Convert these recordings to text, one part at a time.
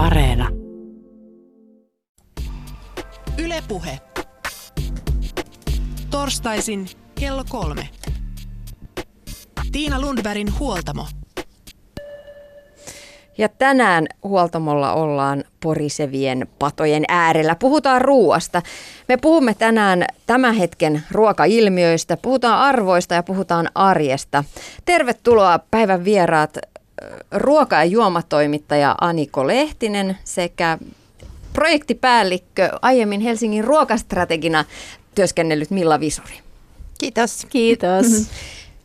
Areena. Yle Puhe. Torstaisin kello 3. Tiina Lundbergin huoltamo. Ja tänään huoltamolla ollaan porisevien patojen äärellä. Puhutaan ruuasta. Me puhumme tänään tämän hetken ruokailmiöistä, puhutaan arvoista ja puhutaan arjesta. Tervetuloa päivän vieraat, ruoka- ja juomatoimittaja Aniko Lehtinen sekä projektipäällikkö, aiemmin Helsingin ruokastrategina työskennellyt Milla Visuri. Kiitos. Kiitos.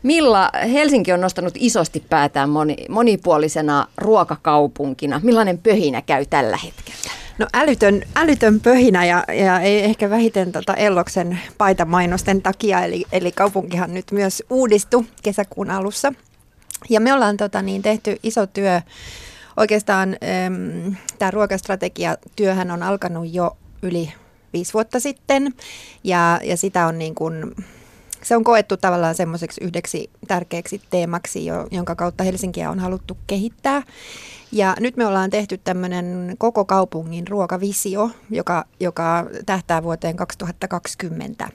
Milla, Helsinki on nostanut isosti päätään monipuolisena ruokakaupunkina. Millainen pöhinä käy tällä hetkellä? No älytön pöhinä ja ei ehkä vähiten Elloksen paitamainosten takia, eli kaupunkihan nyt myös uudistui kesäkuun alussa. Ja me ollaan tehty iso työ. Oikeastaan tämä ruokastrategiatyöhän on alkanut jo yli 5 vuotta sitten ja sitä on niin kuin... Se on koettu tavallaan semmoiseksi yhdeksi tärkeäksi teemaksi, jonka kautta Helsinkiä on haluttu kehittää. Ja nyt me ollaan tehty tämmöinen koko kaupungin ruokavisio, joka tähtää vuoteen 2020.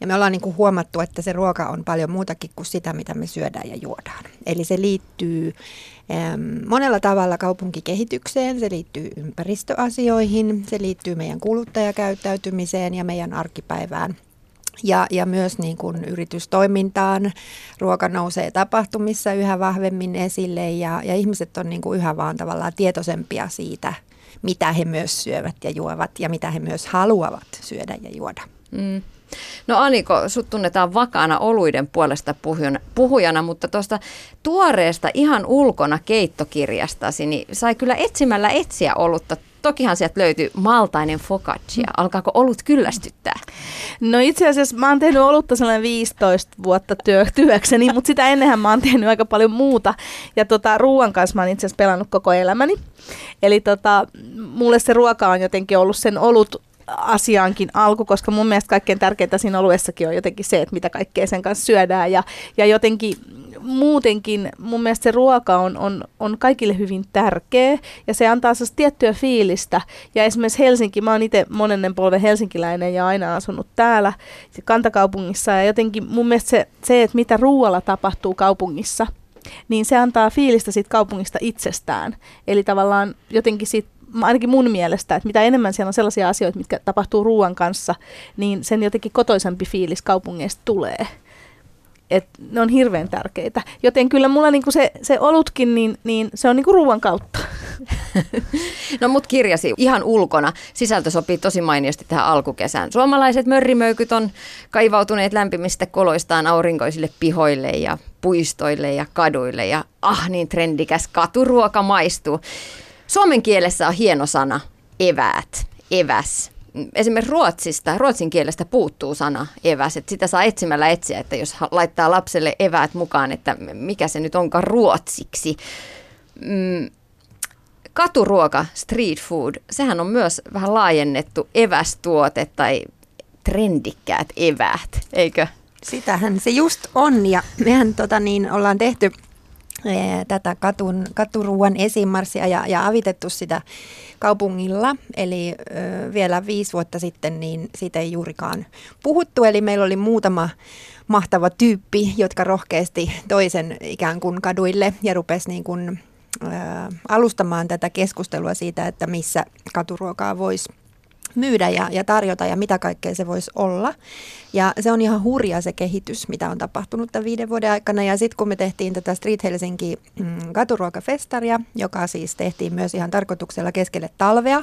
Ja me ollaan niin kuin huomattu, että se ruoka on paljon muutakin kuin sitä, mitä me syödään ja juodaan. Eli se liittyy monella tavalla kaupunkikehitykseen, se liittyy ympäristöasioihin, se liittyy meidän kuluttajakäyttäytymiseen ja meidän arkipäivään. Ja myös niin kuin yritystoimintaan. Ruoka nousee tapahtumissa yhä vahvemmin esille ja ihmiset on niin kuin yhä vaan tavallaan tietoisempia siitä, mitä he myös syövät ja juovat ja mitä he myös haluavat syödä ja juoda. Mm. No Aniko, sut tunnetaan vakaana oluiden puolesta puhujana, mutta tuosta tuoreesta ihan ulkona keittokirjastasi, niin sai kyllä etsimällä etsiä olutta. Tokihan sieltä löytyy maltainen focaccia. Alkaako olut kyllästyttää? No itse asiassa mä oon tehnyt olutta sellainen 15 vuotta työkseni, mutta sitä ennenhän mä oon tehnyt aika paljon muuta. Ja ruoan kanssa mä oon itse asiassa pelannut koko elämäni. Eli mulle se ruoka on jotenkin ollut sen olut asiaankin alku, koska mun mielestä kaikkein tärkeintä siinä oluessakin on jotenkin se, että mitä kaikkea sen kanssa syödään. Ja jotenkin muutenkin mun mielestä se ruoka on kaikille hyvin tärkeä ja se antaa sellaista tiettyä fiilistä. Ja esimerkiksi Helsinki, mä oon itse monennen polven helsinkiläinen ja aina asunut täällä kantakaupungissa. Ja jotenkin mun mielestä se että mitä ruoalla tapahtuu kaupungissa, niin se antaa fiilistä siitä kaupungista itsestään. Eli tavallaan jotenkin siitä ainakin mun mielestä, että mitä enemmän siellä on sellaisia asioita, mitkä tapahtuu ruoan kanssa, niin sen jotenkin kotoisempi fiilis kaupungeista tulee. Et ne on hirveän tärkeitä. Joten kyllä mulla niinku se olutkin, niin se on niinku ruoan kautta. No mut kirjasi ihan ulkona. Sisältö sopii tosi mainiosti tähän alkukesään. Suomalaiset mörrimöykyt on kaivautuneet lämpimistä koloistaan aurinkoisille pihoille ja puistoille ja kaduille. Ja niin trendikäs katuruoka maistuu. Suomen kielessä on hieno sana eväät, eväs. Esimerkiksi ruotsin kielestä puuttuu sana eväs. Että sitä saa etsimällä etsiä, että jos laittaa lapselle eväät mukaan, että mikä se nyt onkaan ruotsiksi. Katuruoka, street food, sehän on myös vähän laajennettu evästuote tai trendikkäät eväät, eikö? Sitähän se just on ja mehän ollaan tehty tätä katuruuan esimarssia ja avitettu sitä kaupungilla. Eli vielä 5 vuotta sitten niin siitä ei juurikaan puhuttu. Eli meillä oli muutama mahtava tyyppi, jotka rohkeasti toisen ikään kuin kaduille ja rupesi niin kuin, alustamaan tätä keskustelua siitä, että missä katuruokaa voisi myydä ja tarjota ja mitä kaikkea se voisi olla. Ja se on ihan hurja se kehitys, mitä on tapahtunut tämän 5 vuoden aikana. Ja sitten kun me tehtiin tätä Street Helsinki katuruokafestaria, joka siis tehtiin myös ihan tarkoituksella keskelle talvea,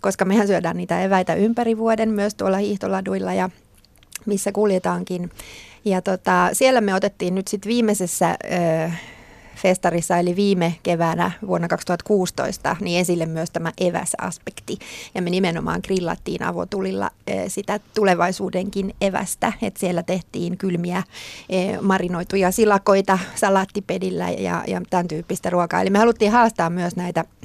koska mehän syödään niitä eväitä ympäri vuoden myös tuolla hiihtoladuilla ja missä kuljetaankin. Ja siellä me otettiin nyt sitten viimeisessä... festarissa, eli viime keväänä vuonna 2016, niin esille myös tämä eväsaspekti. Ja me nimenomaan grillattiin avotulilla sitä tulevaisuudenkin evästä, että siellä tehtiin kylmiä marinoituja silakoita salaattipedillä ja tämän tyyppistä ruokaa. Eli me haluttiin haastaa myös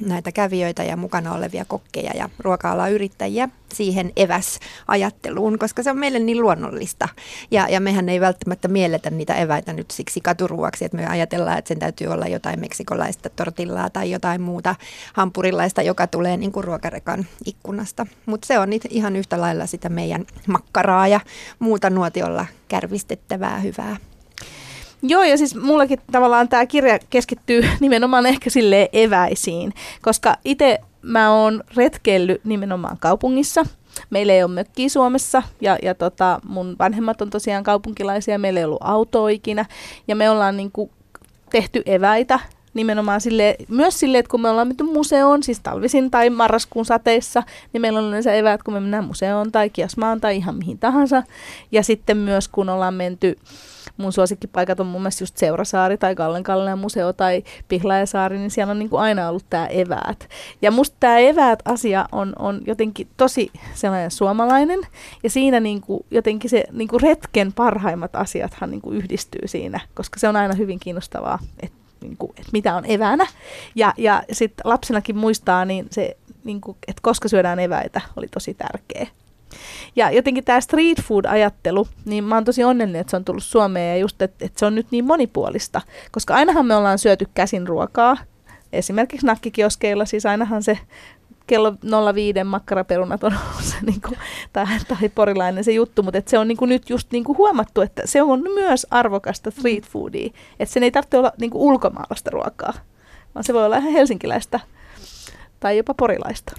näitä kävijöitä ja mukana olevia kokkeja ja ruoka-alan yrittäjiä. siihen eväsajatteluun, koska se on meille niin luonnollista. Ja mehän ei välttämättä mielletä niitä eväitä nyt siksi katuruuaksi, että me ajatellaan, että sen täytyy olla jotain meksikolaista tortillaa tai jotain muuta hampurilaista, joka tulee niin kuin ruokarekan ikkunasta. Mutta se on ihan yhtä lailla sitä meidän makkaraa ja muuta nuotiolla kärvistettävää hyvää. Joo, ja siis mullakin tavallaan tämä kirja keskittyy nimenomaan ehkä silleen eväisiin, koska itse mä oon retkeillyt nimenomaan kaupungissa. Meillä ei ole mökkiä Suomessa ja mun vanhemmat on tosiaan kaupunkilaisia, meillä ei ollut autoa ikinä ja me ollaan niinku tehty eväitä nimenomaan silleen, myös silleen, että kun me ollaan menty museoon, siis talvisin tai marraskuun sateissa, niin meillä on yleensä eväät, kun me mennään museoon tai Kiasmaan tai ihan mihin tahansa. Ja sitten myös kun ollaan menty, mun suosikkipaikat on mun mielestä just Seurasaari tai Kallenkallean museo tai Pihlajasaari, niin siellä on niin kuin aina ollut tämä eväät. Ja musta tämä eväät-asia on jotenkin tosi sellainen suomalainen, ja siinä niin kuin jotenkin se niin kuin retken parhaimmat asiathan niin kuin yhdistyy siinä, koska se on aina hyvin kiinnostavaa, että mitä on eväänä. Ja sitten lapsenakin muistaa, niin se, niin kuin, että koska syödään eväitä, oli tosi tärkeä. Ja jotenkin tämä street food-ajattelu, niin mä oon tosi onnellinen, että se on tullut Suomeen ja just, että se on nyt niin monipuolista. Koska ainahan me ollaan syöty käsin ruokaa, esimerkiksi nakkikioskeilla, siis ainahan se kello 05 makkaraperunat on ollut se, niin kuin, tai porilainen se juttu, mutta se on niin kuin, nyt just niin kuin huomattu, että se on myös arvokasta street foodia, että sen ei tarvitse olla niin kuin ulkomaalaista ruokaa, vaan se voi olla ihan helsinkiläistä. Tai jopa porilaista.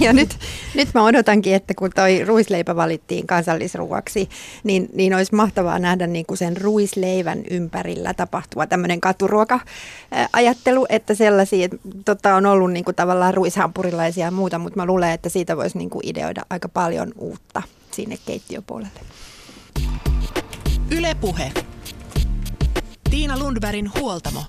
Ja nyt mä odotankin, että kun toi ruisleipä valittiin kansallisruuaksi, niin olisi mahtavaa nähdä niin kuin sen ruisleivän ympärillä tapahtua tämmöinen katuruoka-ajattelu, että sellaisia, että on ollut niin kuin tavallaan ruishampurilaisia ja muuta, mutta mä luulen, että siitä voisi niin kuin ideoida aika paljon uutta sinne keittiöpuolelle. Yle Puhe. Tiina Lundbergin huoltamo.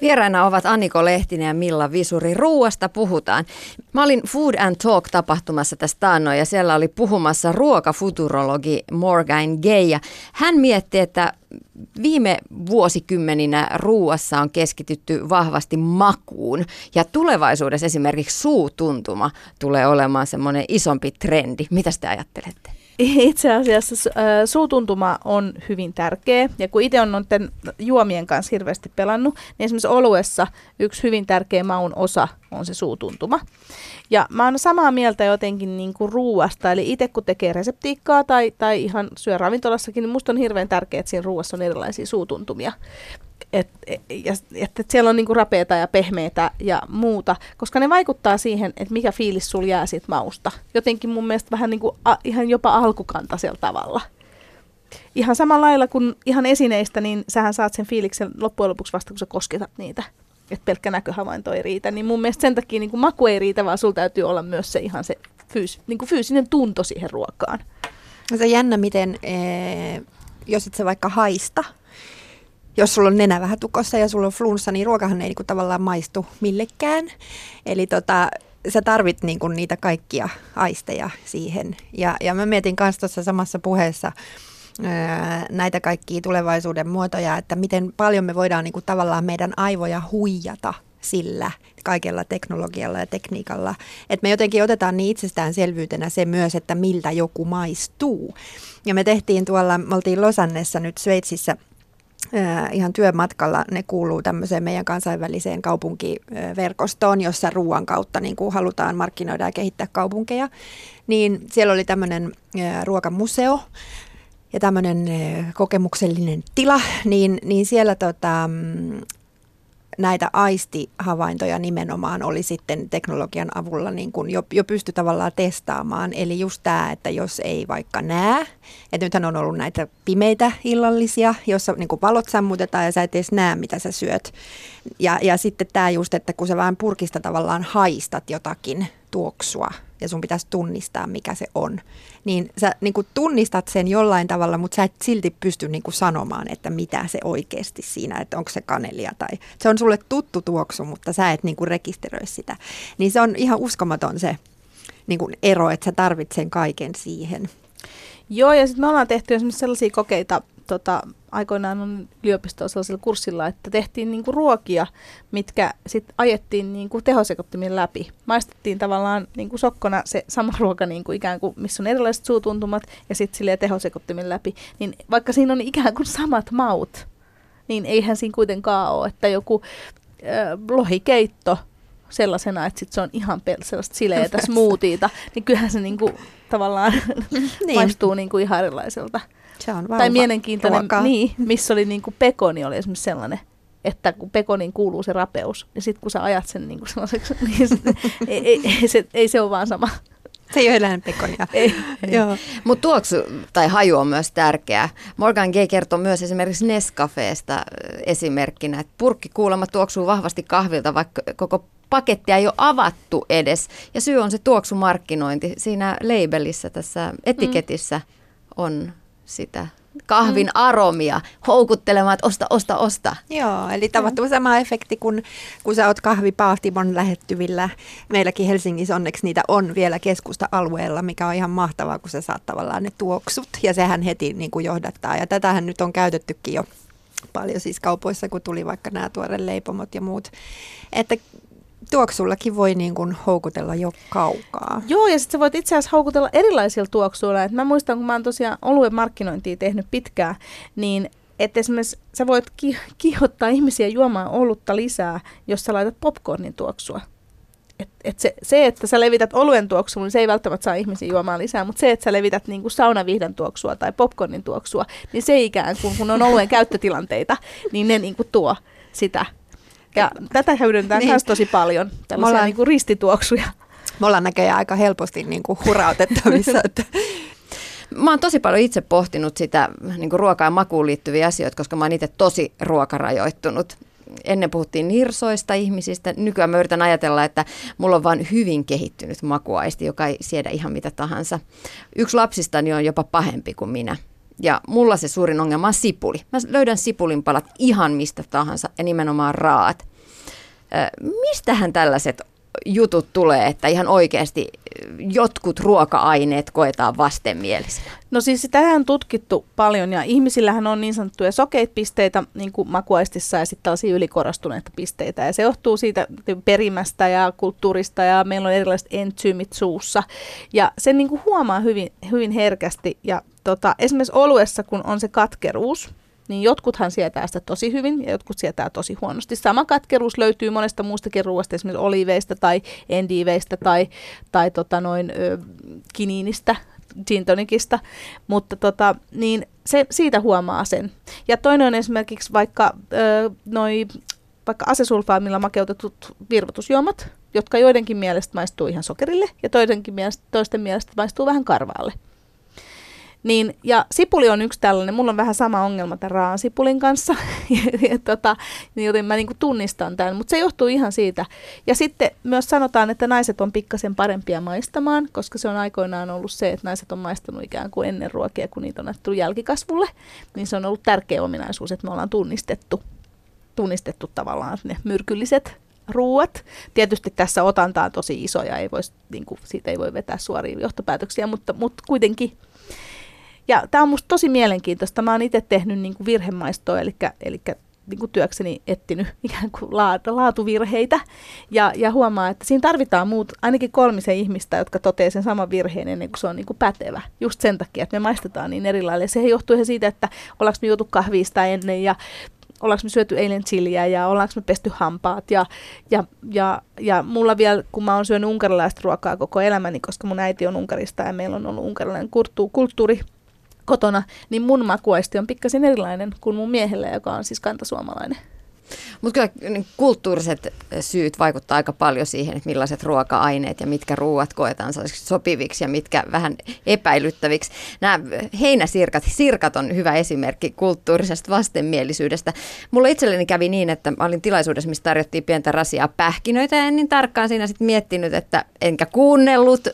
Vieraina ovat Aniko Lehtinen ja Milla Visuri. Ruuasta puhutaan. Mä olin Food and Talk-tapahtumassa tästä taannoin ja siellä oli puhumassa ruokafuturologi Morgan Gaye. Hän mietti, että viime vuosikymmeninä ruuassa on keskitytty vahvasti makuun ja tulevaisuudessa esimerkiksi suutuntuma tulee olemaan semmoinen isompi trendi. Mitä te ajattelette? Itse asiassa suutuntuma on hyvin tärkeä, ja kun itse on noiden juomien kanssa hirveästi pelannut, niin esimerkiksi oluessa yksi hyvin tärkeä maun osa on se suutuntuma. Ja mä oon samaa mieltä jotenkin niin kuin ruuasta, eli itse kun tekee reseptiikkaa tai ihan syö ravintolassakin, niin musta on hirveän tärkeää, että siinä ruuassa on erilaisia suutuntumia. Että siellä on niinku rapeata ja pehmeitä ja muuta, koska ne vaikuttaa siihen, että mikä fiilis sulla jää siitä mausta. Jotenkin mun mielestä vähän niinku ihan jopa alkukantaisella tavalla. Ihan samalla lailla kuin ihan esineistä, niin sähän saat sen fiiliksen loppujen lopuksi vasta, kun sä kosketat niitä. Että pelkkä näköhavainto ei riitä. Niin mun mielestä sen takia niinku maku ei riitä, vaan sulla täytyy olla myös se ihan se niinku fyysinen tunto siihen ruokaan. Se on jännä, miten jos et sä vaikka haista. Jos sulla on nenä vähän tukossa ja sulla on flunssa, niin ruokahan ei niinku tavallaan maistu millekään. Eli sä tarvit niinku niitä kaikkia aisteja siihen. Ja mä mietin myös tuossa samassa puheessa näitä kaikkia tulevaisuuden muotoja, että miten paljon me voidaan niinku tavallaan meidän aivoja huijata sillä kaikella teknologialla ja tekniikalla. Että me jotenkin otetaan niin itsestäänselvyytenä se myös, että miltä joku maistuu. Ja me tehtiin me oltiin Losannessa nyt Sveitsissä, ihan työmatkalla, ne kuuluu tämmöiseen meidän kansainväliseen kaupunkiverkostoon, jossa ruoan kautta niin kuin halutaan markkinoida ja kehittää kaupunkeja. Niin siellä oli tämmöinen ruokamuseo ja tämmöinen kokemuksellinen tila, niin siellä näitä aistihavaintoja nimenomaan oli sitten teknologian avulla niin kuin jo pysty tavallaan testaamaan. Eli just tämä, että jos ei vaikka näe, että nythän on ollut näitä pimeitä illallisia, jossa niin kuin valot sammutetaan ja sä et edes näe, mitä sä syöt. Ja sitten tämä just, että kun sä vähän purkista tavallaan haistat jotakin tuoksua ja sun pitäisi tunnistaa, mikä se on, niin sä niin kuin tunnistat sen jollain tavalla, mutta sä et silti pysty niin kuin sanomaan, että mitä se oikeasti siinä, että onko se kanelia tai se on sulle tuttu tuoksu, mutta sä et niin kuin rekisteröi sitä. Niin se on ihan uskomaton se niin kuin ero, että sä tarvitset sen kaiken siihen. Joo, ja sitten me ollaan tehty esimerkiksi sellaisia kokeita aikoinaan on yliopistolla sellaisella kurssilla, että tehtiin niinku ruokia, mitkä sitten ajettiin niinku tehosekoittimen läpi. Maistettiin tavallaan niinku sokkona se sama ruoka niinku ikään kuin, missä on erilaiset suutuntumat ja sitten silleen tehosekoittimen läpi. Niin vaikka siinä on ikään kuin samat maut, niin eihän siinä kuitenkaan ole, että joku lohikeitto sellaisena, että sit se on ihan sellaista sileätä smoothieta, niin kyllähän se niinku tavallaan maistuu niinku ihan erilaiselta. Se on tai mielenkiintoinen, niin, missä oli niinku pekoni, oli esimerkiksi sellainen, että kun pekonin kuuluu se rapeus, ja sitten kun sä ajat sen niinku sellaiseksi, niin ei se ole vaan sama. Se ei ole lähden pekonia. Mutta tuoksu tai haju on myös tärkeää. Morgan Gaye kertoo myös esimerkiksi Nescafeesta esimerkkinä, että purkki kuulemma tuoksuu vahvasti kahvilta, vaikka koko pakettia ei ole avattu edes. Ja syy on se tuoksumarkkinointi. Siinä labelissä, tässä etiketissä on sitä kahvin aromia houkuttelemaan, että osta. Joo, eli tapahtuu sama efekti, kun sä oot kahvipaatimon lähettyvillä. Meilläkin Helsingissä onneksi niitä on vielä keskusta-alueella, mikä on ihan mahtavaa, kun sä saat tavallaan ne tuoksut. Ja sehän heti niin kuin johdattaa. Ja tätähän nyt on käytettykin jo paljon siis kaupoissa, kun tuli vaikka nämä tuore leipomot ja muut. Että tuoksullakin voi niin kuin houkutella jo kaukaa. Joo, ja sitten sä voit itse asiassa houkutella erilaisilla tuoksuilla. Et mä muistan, kun mä oon tosiaan oluen markkinointia tehnyt pitkään, niin että esimerkiksi sä voit kiihottaa ihmisiä juomaan olutta lisää, jos sä laitat popcornin tuoksua. Et se, että sä levität oluen tuoksua, niin se ei välttämättä saa ihmisiä juomaan lisää, mutta se, että sä levität niin kuin saunavihdan tuoksua tai popcornin tuoksua, niin se ikään kuin, kun on oluen käyttötilanteita, niin ne niin kuin tuo sitä. Ja tätä hyödyntää myös tosi paljon, tällaisia ollaan, niin kuin ristituoksuja. Me ollaan näköjään aika helposti niin kuin hurautettavissa. Mä oon tosi paljon itse pohtinut sitä niin kuin ruokaan ja makuun liittyviä asioita, koska mä oon itse tosi ruokarajoittunut. Ennen puhuttiin nirsoista ihmisistä. Nykyään mä yritän ajatella, että mulla on vain hyvin kehittynyt makuaisti, joka ei siedä ihan mitä tahansa. Yksi lapsistani on jopa pahempi kuin minä. Ja mulla se suurin ongelma on sipuli. Mä löydän sipulin palat ihan mistä tahansa ja nimenomaan raat. Mistähän tällaiset jutut tulee, että ihan oikeasti jotkut ruoka-aineet koetaan vastenmielisenä? No siis sitähän on tutkittu paljon ja ihmisillähän on niin sanottuja sokeita pisteitä niin kuin makuaistissa ja sitten tällaisia ylikorostuneita pisteitä. Ja se johtuu siitä perimästä ja kulttuurista ja meillä on erilaiset entsyymit suussa. Ja sen niin kuin huomaa hyvin, hyvin herkästi ja esimerkiksi oluessa, kun on se katkeruus, niin jotkuthan sietää sitä tosi hyvin ja jotkut sietää tosi huonosti. Sama katkeruus löytyy monesta muustakin ruoasta, esimerkiksi oliiveista tai endiiveistä tai kiniinistä, gin tonicista, mutta niin se, siitä huomaa sen. Ja toinen on esimerkiksi vaikka asesulfaamilla makeutetut virvoitusjuomat, jotka joidenkin mielestä maistuu ihan sokerille ja toisten mielestä maistuu vähän karvaalle. Niin, ja sipuli on yksi tällainen, mulla on vähän sama ongelma tämän raan sipulin kanssa, niin joten mä niinku tunnistan tämän, mutta se johtuu ihan siitä. Ja sitten myös sanotaan, että naiset on pikkasen parempia maistamaan, koska se on aikoinaan ollut se, että naiset on maistanut ikään kuin ennen ruokia, kun niitä on annettu jälkikasvulle, niin se on ollut tärkeä ominaisuus, että me ollaan tunnistettu tavallaan ne myrkylliset ruuat. Tietysti tässä otantaa tosi isoja, siitä ei voi vetää suoria johtopäätöksiä, mutta kuitenkin. Ja tämä on musta tosi mielenkiintoista. Mä oon itse tehnyt niinku virhemaistoa, eli niinku työkseni etsinyt ikään kuin laatuvirheitä. Ja huomaa, että siinä tarvitaan ainakin 3 ihmistä, jotka toteaa sen saman virheen ennen kuin se on niinku pätevä. Just sen takia, että me maistetaan niin erilainen. Se johtuu ihan siitä, että ollaanko me juotu kahvia sitä ennen ja ollaanko me syöty eilen chiliä ja ollaanko me pesty hampaat. Ja mulla vielä, kun mä oon syönyt unkarilaista ruokaa koko elämäni, koska mun äiti on Unkarista ja meillä on ollut unkarilainen kulttuuri kotona, niin mun makuaisti on pikkasen erilainen kuin mun miehellä, joka on siis kantasuomalainen. Mutta kyllä kulttuuriset syyt vaikuttaa aika paljon siihen, että millaiset ruoka-aineet ja mitkä ruuat koetaan sopiviksi ja mitkä vähän epäilyttäviksi. Nämä heinäsirkat on hyvä esimerkki kulttuurisesta vastenmielisyydestä. Mulla itselleni kävi niin, että mä olin tilaisuudessa, missä tarjottiin pientä rasiaa pähkinöitä ja en niin tarkkaan siinä sitten miettinyt, että enkä kuunnellut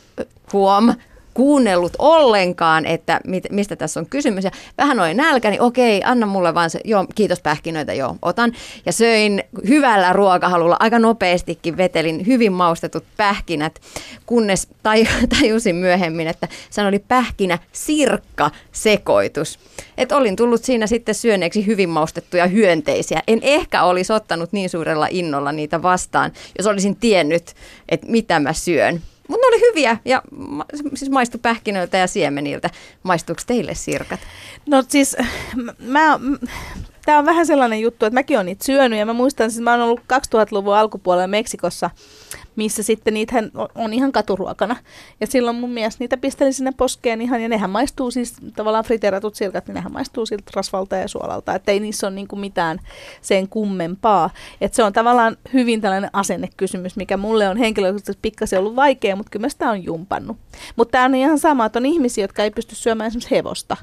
kuunnellut ollenkaan, että mistä tässä on kysymys. Ja vähän oli nälkä, niin okei, anna mulle vaan se, joo, kiitos pähkinöitä, joo, otan. Ja söin hyvällä ruokahalulla, aika nopeastikin vetelin hyvin maustetut pähkinät, kunnes tajusin myöhemmin, että se oli pähkinä-sirkka-sekoitus. Että olin tullut siinä sitten syöneeksi hyvin maustettuja hyönteisiä. En ehkä olisi ottanut niin suurella innolla niitä vastaan, jos olisin tiennyt, että mitä mä syön. Mutta ne oli hyviä ja siis maistu pähkinöiltä ja siemeniltä. Maistuuko teille sirkat? No siis, tämä on vähän sellainen juttu, että mäkin olen niitä syönyt ja mä muistan, että siis mä oon ollut 2000-luvun alkupuolella Meksikossa, missä sitten niitä on ihan katuruokana. Ja silloin mun mies niitä pisteli sinne poskeen ihan, ja nehän maistuu siis tavallaan friteeratut sirkat, niin nehän maistuu siltä rasvalta ja suolalta. Että ei niissä ole niinku mitään sen kummempaa. Että se on tavallaan hyvin tällainen asennekysymys, mikä mulle on henkilökohtaisesti pikkasen ollut vaikea, mutta kyllä mä sitä on jumpannut. Mutta tämä on ihan sama, että on ihmisiä, jotka ei pysty syömään esimerkiksi hevosta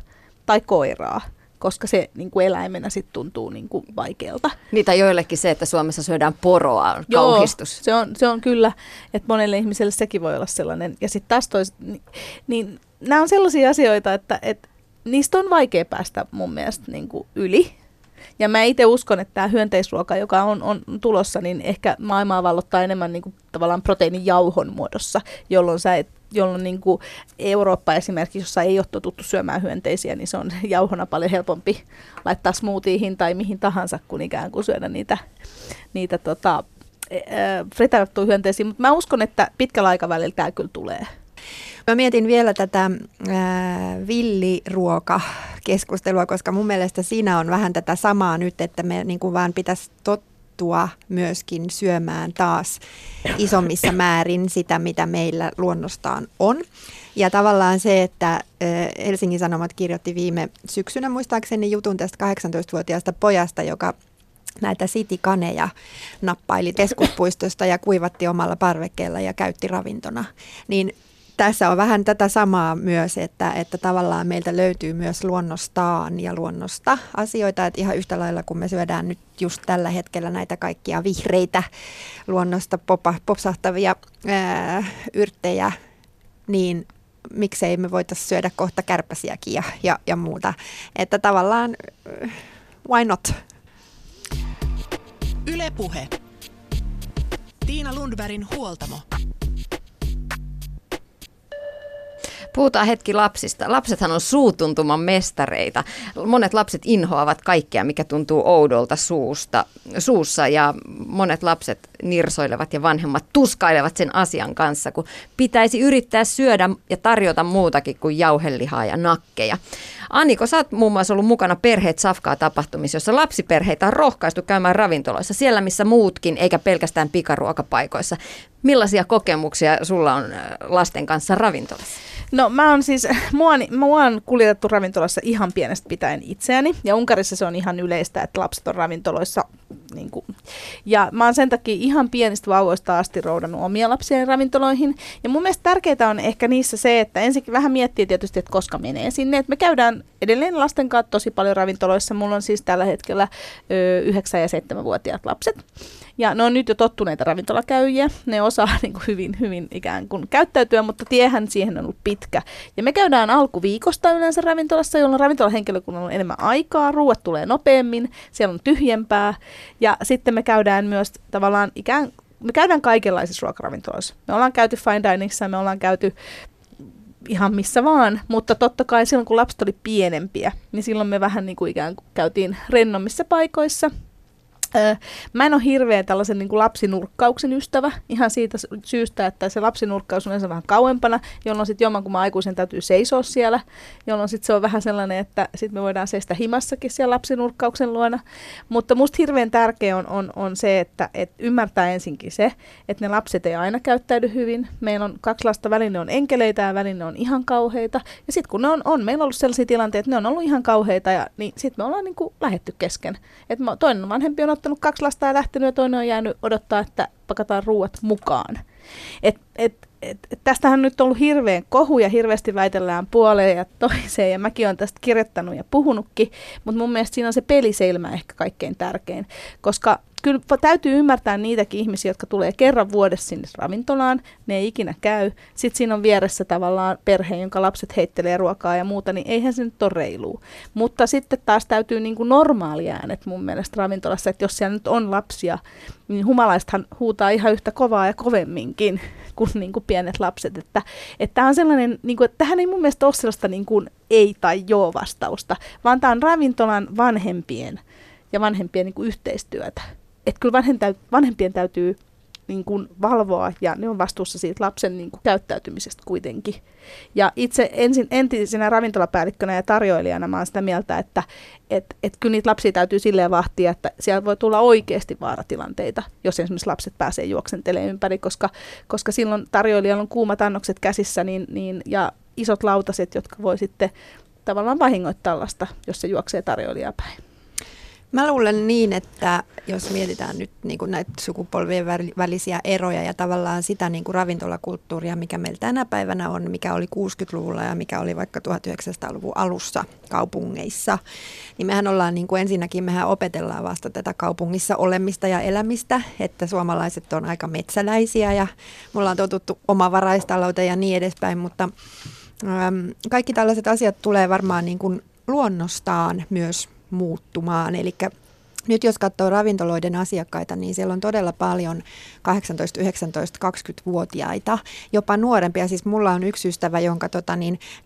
tai koiraa, koska se niin kuin eläimenä sitten tuntuu niin kuin vaikealta. Niitä joillekin se, että Suomessa syödään poroa, on kauhistus. Se on kyllä, että monelle ihmiselle sekin voi olla sellainen. Ja sitten taas niin nämä on sellaisia asioita, että niistä on vaikea päästä mun mielestä niin kuin yli. Ja mä itse uskon, että tämä hyönteisruoka, joka on tulossa, niin ehkä maailmaa vallottaa enemmän niin kuin tavallaan proteiinijauhon muodossa, jolloin sä et jolloin niin kuin Eurooppa esimerkiksi, jossa ei ole totuttu syömään hyönteisiä, niin se on jauhona paljon helpompi laittaa smoothieihin tai mihin tahansa, kun ikään kuin syödä niitä friteerattuja hyönteisiä. Mutta mä uskon, että pitkällä aikavälillä tämä kyllä tulee. Mä mietin vielä tätä villiruokakeskustelua, koska mun mielestä siinä on vähän tätä samaa nyt, että me niin kuin vaan pitäisi myöskin syömään taas isommissa määrin sitä, mitä meillä luonnostaan on. Ja tavallaan se, että Helsingin Sanomat kirjoitti viime syksynä muistaakseni jutun tästä 18-vuotiaasta pojasta, joka näitä sitikaneja nappaili keskuspuistosta ja kuivatti omalla parvekkeella ja käytti ravintona. Niin tässä on vähän tätä samaa myös, että tavallaan meiltä löytyy myös luonnostaan ja luonnosta asioita. Että ihan yhtä lailla, kun me syödään nyt just tällä hetkellä näitä kaikkia vihreitä luonnosta popsahtavia yrttejä, niin miksei me voitaisiin syödä kohta kärpäsiäkin ja muuta. Että tavallaan, why not? Yle Puhe. Tiina Lundbergin huoltamo. Puhutaan hetki lapsista. Lapsethan on suutuntuman mestareita. Monet lapset inhoavat kaikkea, mikä tuntuu oudolta suussa ja monet lapset nirsoilevat ja vanhemmat tuskailevat sen asian kanssa, kun pitäisi yrittää syödä ja tarjota muutakin kuin jauhelihaa ja nakkeja. Aniko, sä oot muun muassa ollut mukana Perheet safkaa -tapahtumissa, jossa lapsiperheitä on rohkaistu käymään ravintoloissa, siellä missä muutkin, eikä pelkästään pikaruokapaikoissa. Millaisia kokemuksia sulla on lasten kanssa ravintolassa? No mua on kuljetettu ravintolassa ihan pienestä pitäen itseäni, ja Unkarissa se on ihan yleistä, että lapset on ravintoloissa. Niin kuin. Ja mä oon sen takia ihan pienistä vauvoista asti roudannut omia lapsia ravintoloihin. Ja mun mielestä tärkeää on ehkä niissä se, että ensinnäkin vähän miettii tietysti, että koska menee sinne. Et me käydään edelleen lasten kanssa tosi paljon ravintoloissa. Mulla on siis tällä hetkellä 9- ja 7-vuotiaat lapset. Ja ne on nyt jo tottuneita ravintolakäyjiä. Ne osaa niin kuin hyvin, hyvin ikään kuin käyttäytyä, mutta tiehän siihen on ollut pitkä. Ja me käydään alkuviikosta yleensä ravintolassa, jolloin ravintolahenkilökunnalla on enemmän aikaa. Ruuat tulee nopeammin, siellä on tyhjempää. Ja sitten me käydään myös tavallaan me käydään kaikenlaisissa ruokaravintoloissa. Me ollaan käyty fine diningissa, me ollaan käyty ihan missä vaan, mutta totta kai silloin kun lapset oli pienempiä, niin silloin me vähän niin kuin ikään kuin käytiin rennommissa paikoissa. Mä en ole hirveä tällaisen niin kuin lapsinurkkauksen ystävä ihan siitä syystä, että se lapsinurkkaus on ensin vähän kauempana, jolloin sitten jommankumman aikuisen täytyy seisoa siellä, jolloin sitten se on vähän sellainen, että sitten me voidaan seistä himassakin siellä lapsinurkkauksen luona. Mutta musta hirveän tärkeä on se, että ymmärtää ensinkin se, että ne lapset ei aina käyttäydy hyvin. Meillä on kaksi lasta, välillä ne on enkeleitä ja välillä ne on ihan kauheita. Ja sitten kun ne on meillä on ollut sellaisia tilanteita, että ne on ollut ihan kauheita, ja niin sitten me ollaan niin kuin lähetty kesken. Et toinen vanhempi on ottanut kaksi lasta ja lähtenyt, ja toinen on jäänyt odottaa, että pakataan ruuat mukaan. Tästähän on nyt ollut hirveän kohu ja hirveästi väitellään puoleen ja toiseen, ja mäkin olen tästä kirjoittanut ja puhunutkin, mutta mun mielestä siinä on se pelisilmä ehkä kaikkein tärkein, koska kyllä täytyy ymmärtää niitäkin ihmisiä, jotka tulee kerran vuodessa sinne ravintolaan, ne ei ikinä käy. Sitten siinä on vieressä tavallaan perhe, jonka lapset heittelee ruokaa ja muuta, niin eihän se nyt ole reilua. Mutta sitten taas täytyy niin kuin normaali äänet mun mielestä ravintolassa, että jos siellä nyt on lapsia, niin humalaisethan huutaa ihan yhtä kovaa ja kovemminkin kuin pienet lapset. Että tämä on sellainen, niin kuin, että tähän ei mun mielestä ole sellaista niin kuin ei tai joo vastausta, vaan tämä on ravintolan vanhempien ja vanhempien niin kuin yhteistyötä. Että kyllä vanhempien täytyy niin kuin valvoa, ja ne on vastuussa siitä lapsen niin kuin käyttäytymisestä kuitenkin. Ja itse entisenä ravintolapäällikkönä ja tarjoilijana mä oon sitä mieltä, että kyllä niitä lapsia täytyy silleen vahtia, että siellä voi tulla oikeasti vaaratilanteita, jos esimerkiksi lapset pääsee juoksentelemaan ympäri, koska silloin tarjoilijalla on kuumat annokset käsissä ja isot lautaset, jotka voi sitten tavallaan vahingoittaa lasta, jos se juoksee tarjoilijaa päin. Mä luulen niin, että jos mietitään nyt niin kuin näitä sukupolvien välisiä eroja ja tavallaan sitä niin kuin ravintolakulttuuria, mikä meillä tänä päivänä on, mikä oli 60-luvulla ja mikä oli vaikka 1900-luvun alussa kaupungeissa, niin mehän ollaan niin kuin ensinnäkin, mehän opetellaan vasta tätä kaupungissa olemista ja elämistä, että suomalaiset on aika metsäläisiä ja me ollaan totuttu omavaraistalouteen ja niin edespäin, mutta kaikki tällaiset asiat tulee varmaan niin kuin luonnostaan myös muuttumaan. Eli nyt jos katsoo ravintoloiden asiakkaita, niin siellä on todella paljon 18, 19, 20-vuotiaita, jopa nuorempia. Siis mulla on yksi ystävä, jonka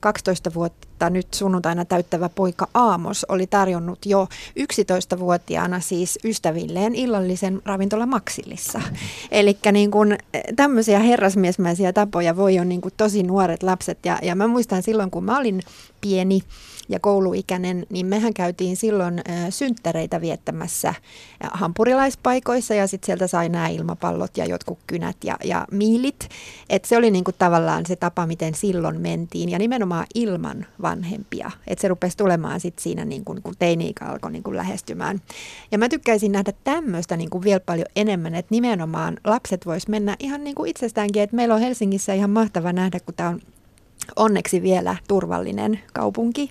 12 vuotta nyt sunnuntaina täyttävä poika Aamos oli tarjonnut jo 11-vuotiaana siis ystävilleen illallisen ravintola Maxillissa. Eli niin kun tämmöisiä herrasmiesmäisiä tapoja voi on niin kun tosi nuoret lapset. Ja mä muistan silloin, kun mä olin pieni ja kouluikäinen, niin mehän käytiin silloin synttäreitä viettämässä hampurilaispaikoissa ja sitten sieltä sai nämä ilmapallot ja jotkut kynät ja miilit. Et se oli niinku tavallaan se tapa, miten silloin mentiin ja nimenomaan ilman vanhempia. Et se rupesi tulemaan sitten siinä, niinku, kun teini-ikä alkoi niinku lähestymään. Ja mä tykkäisin nähdä tämmöistä niinku vielä paljon enemmän, että nimenomaan lapset vois mennä ihan niinku itsestäänkin. Et meillä on Helsingissä ihan mahtava nähdä, kun tämä on onneksi vielä turvallinen kaupunki,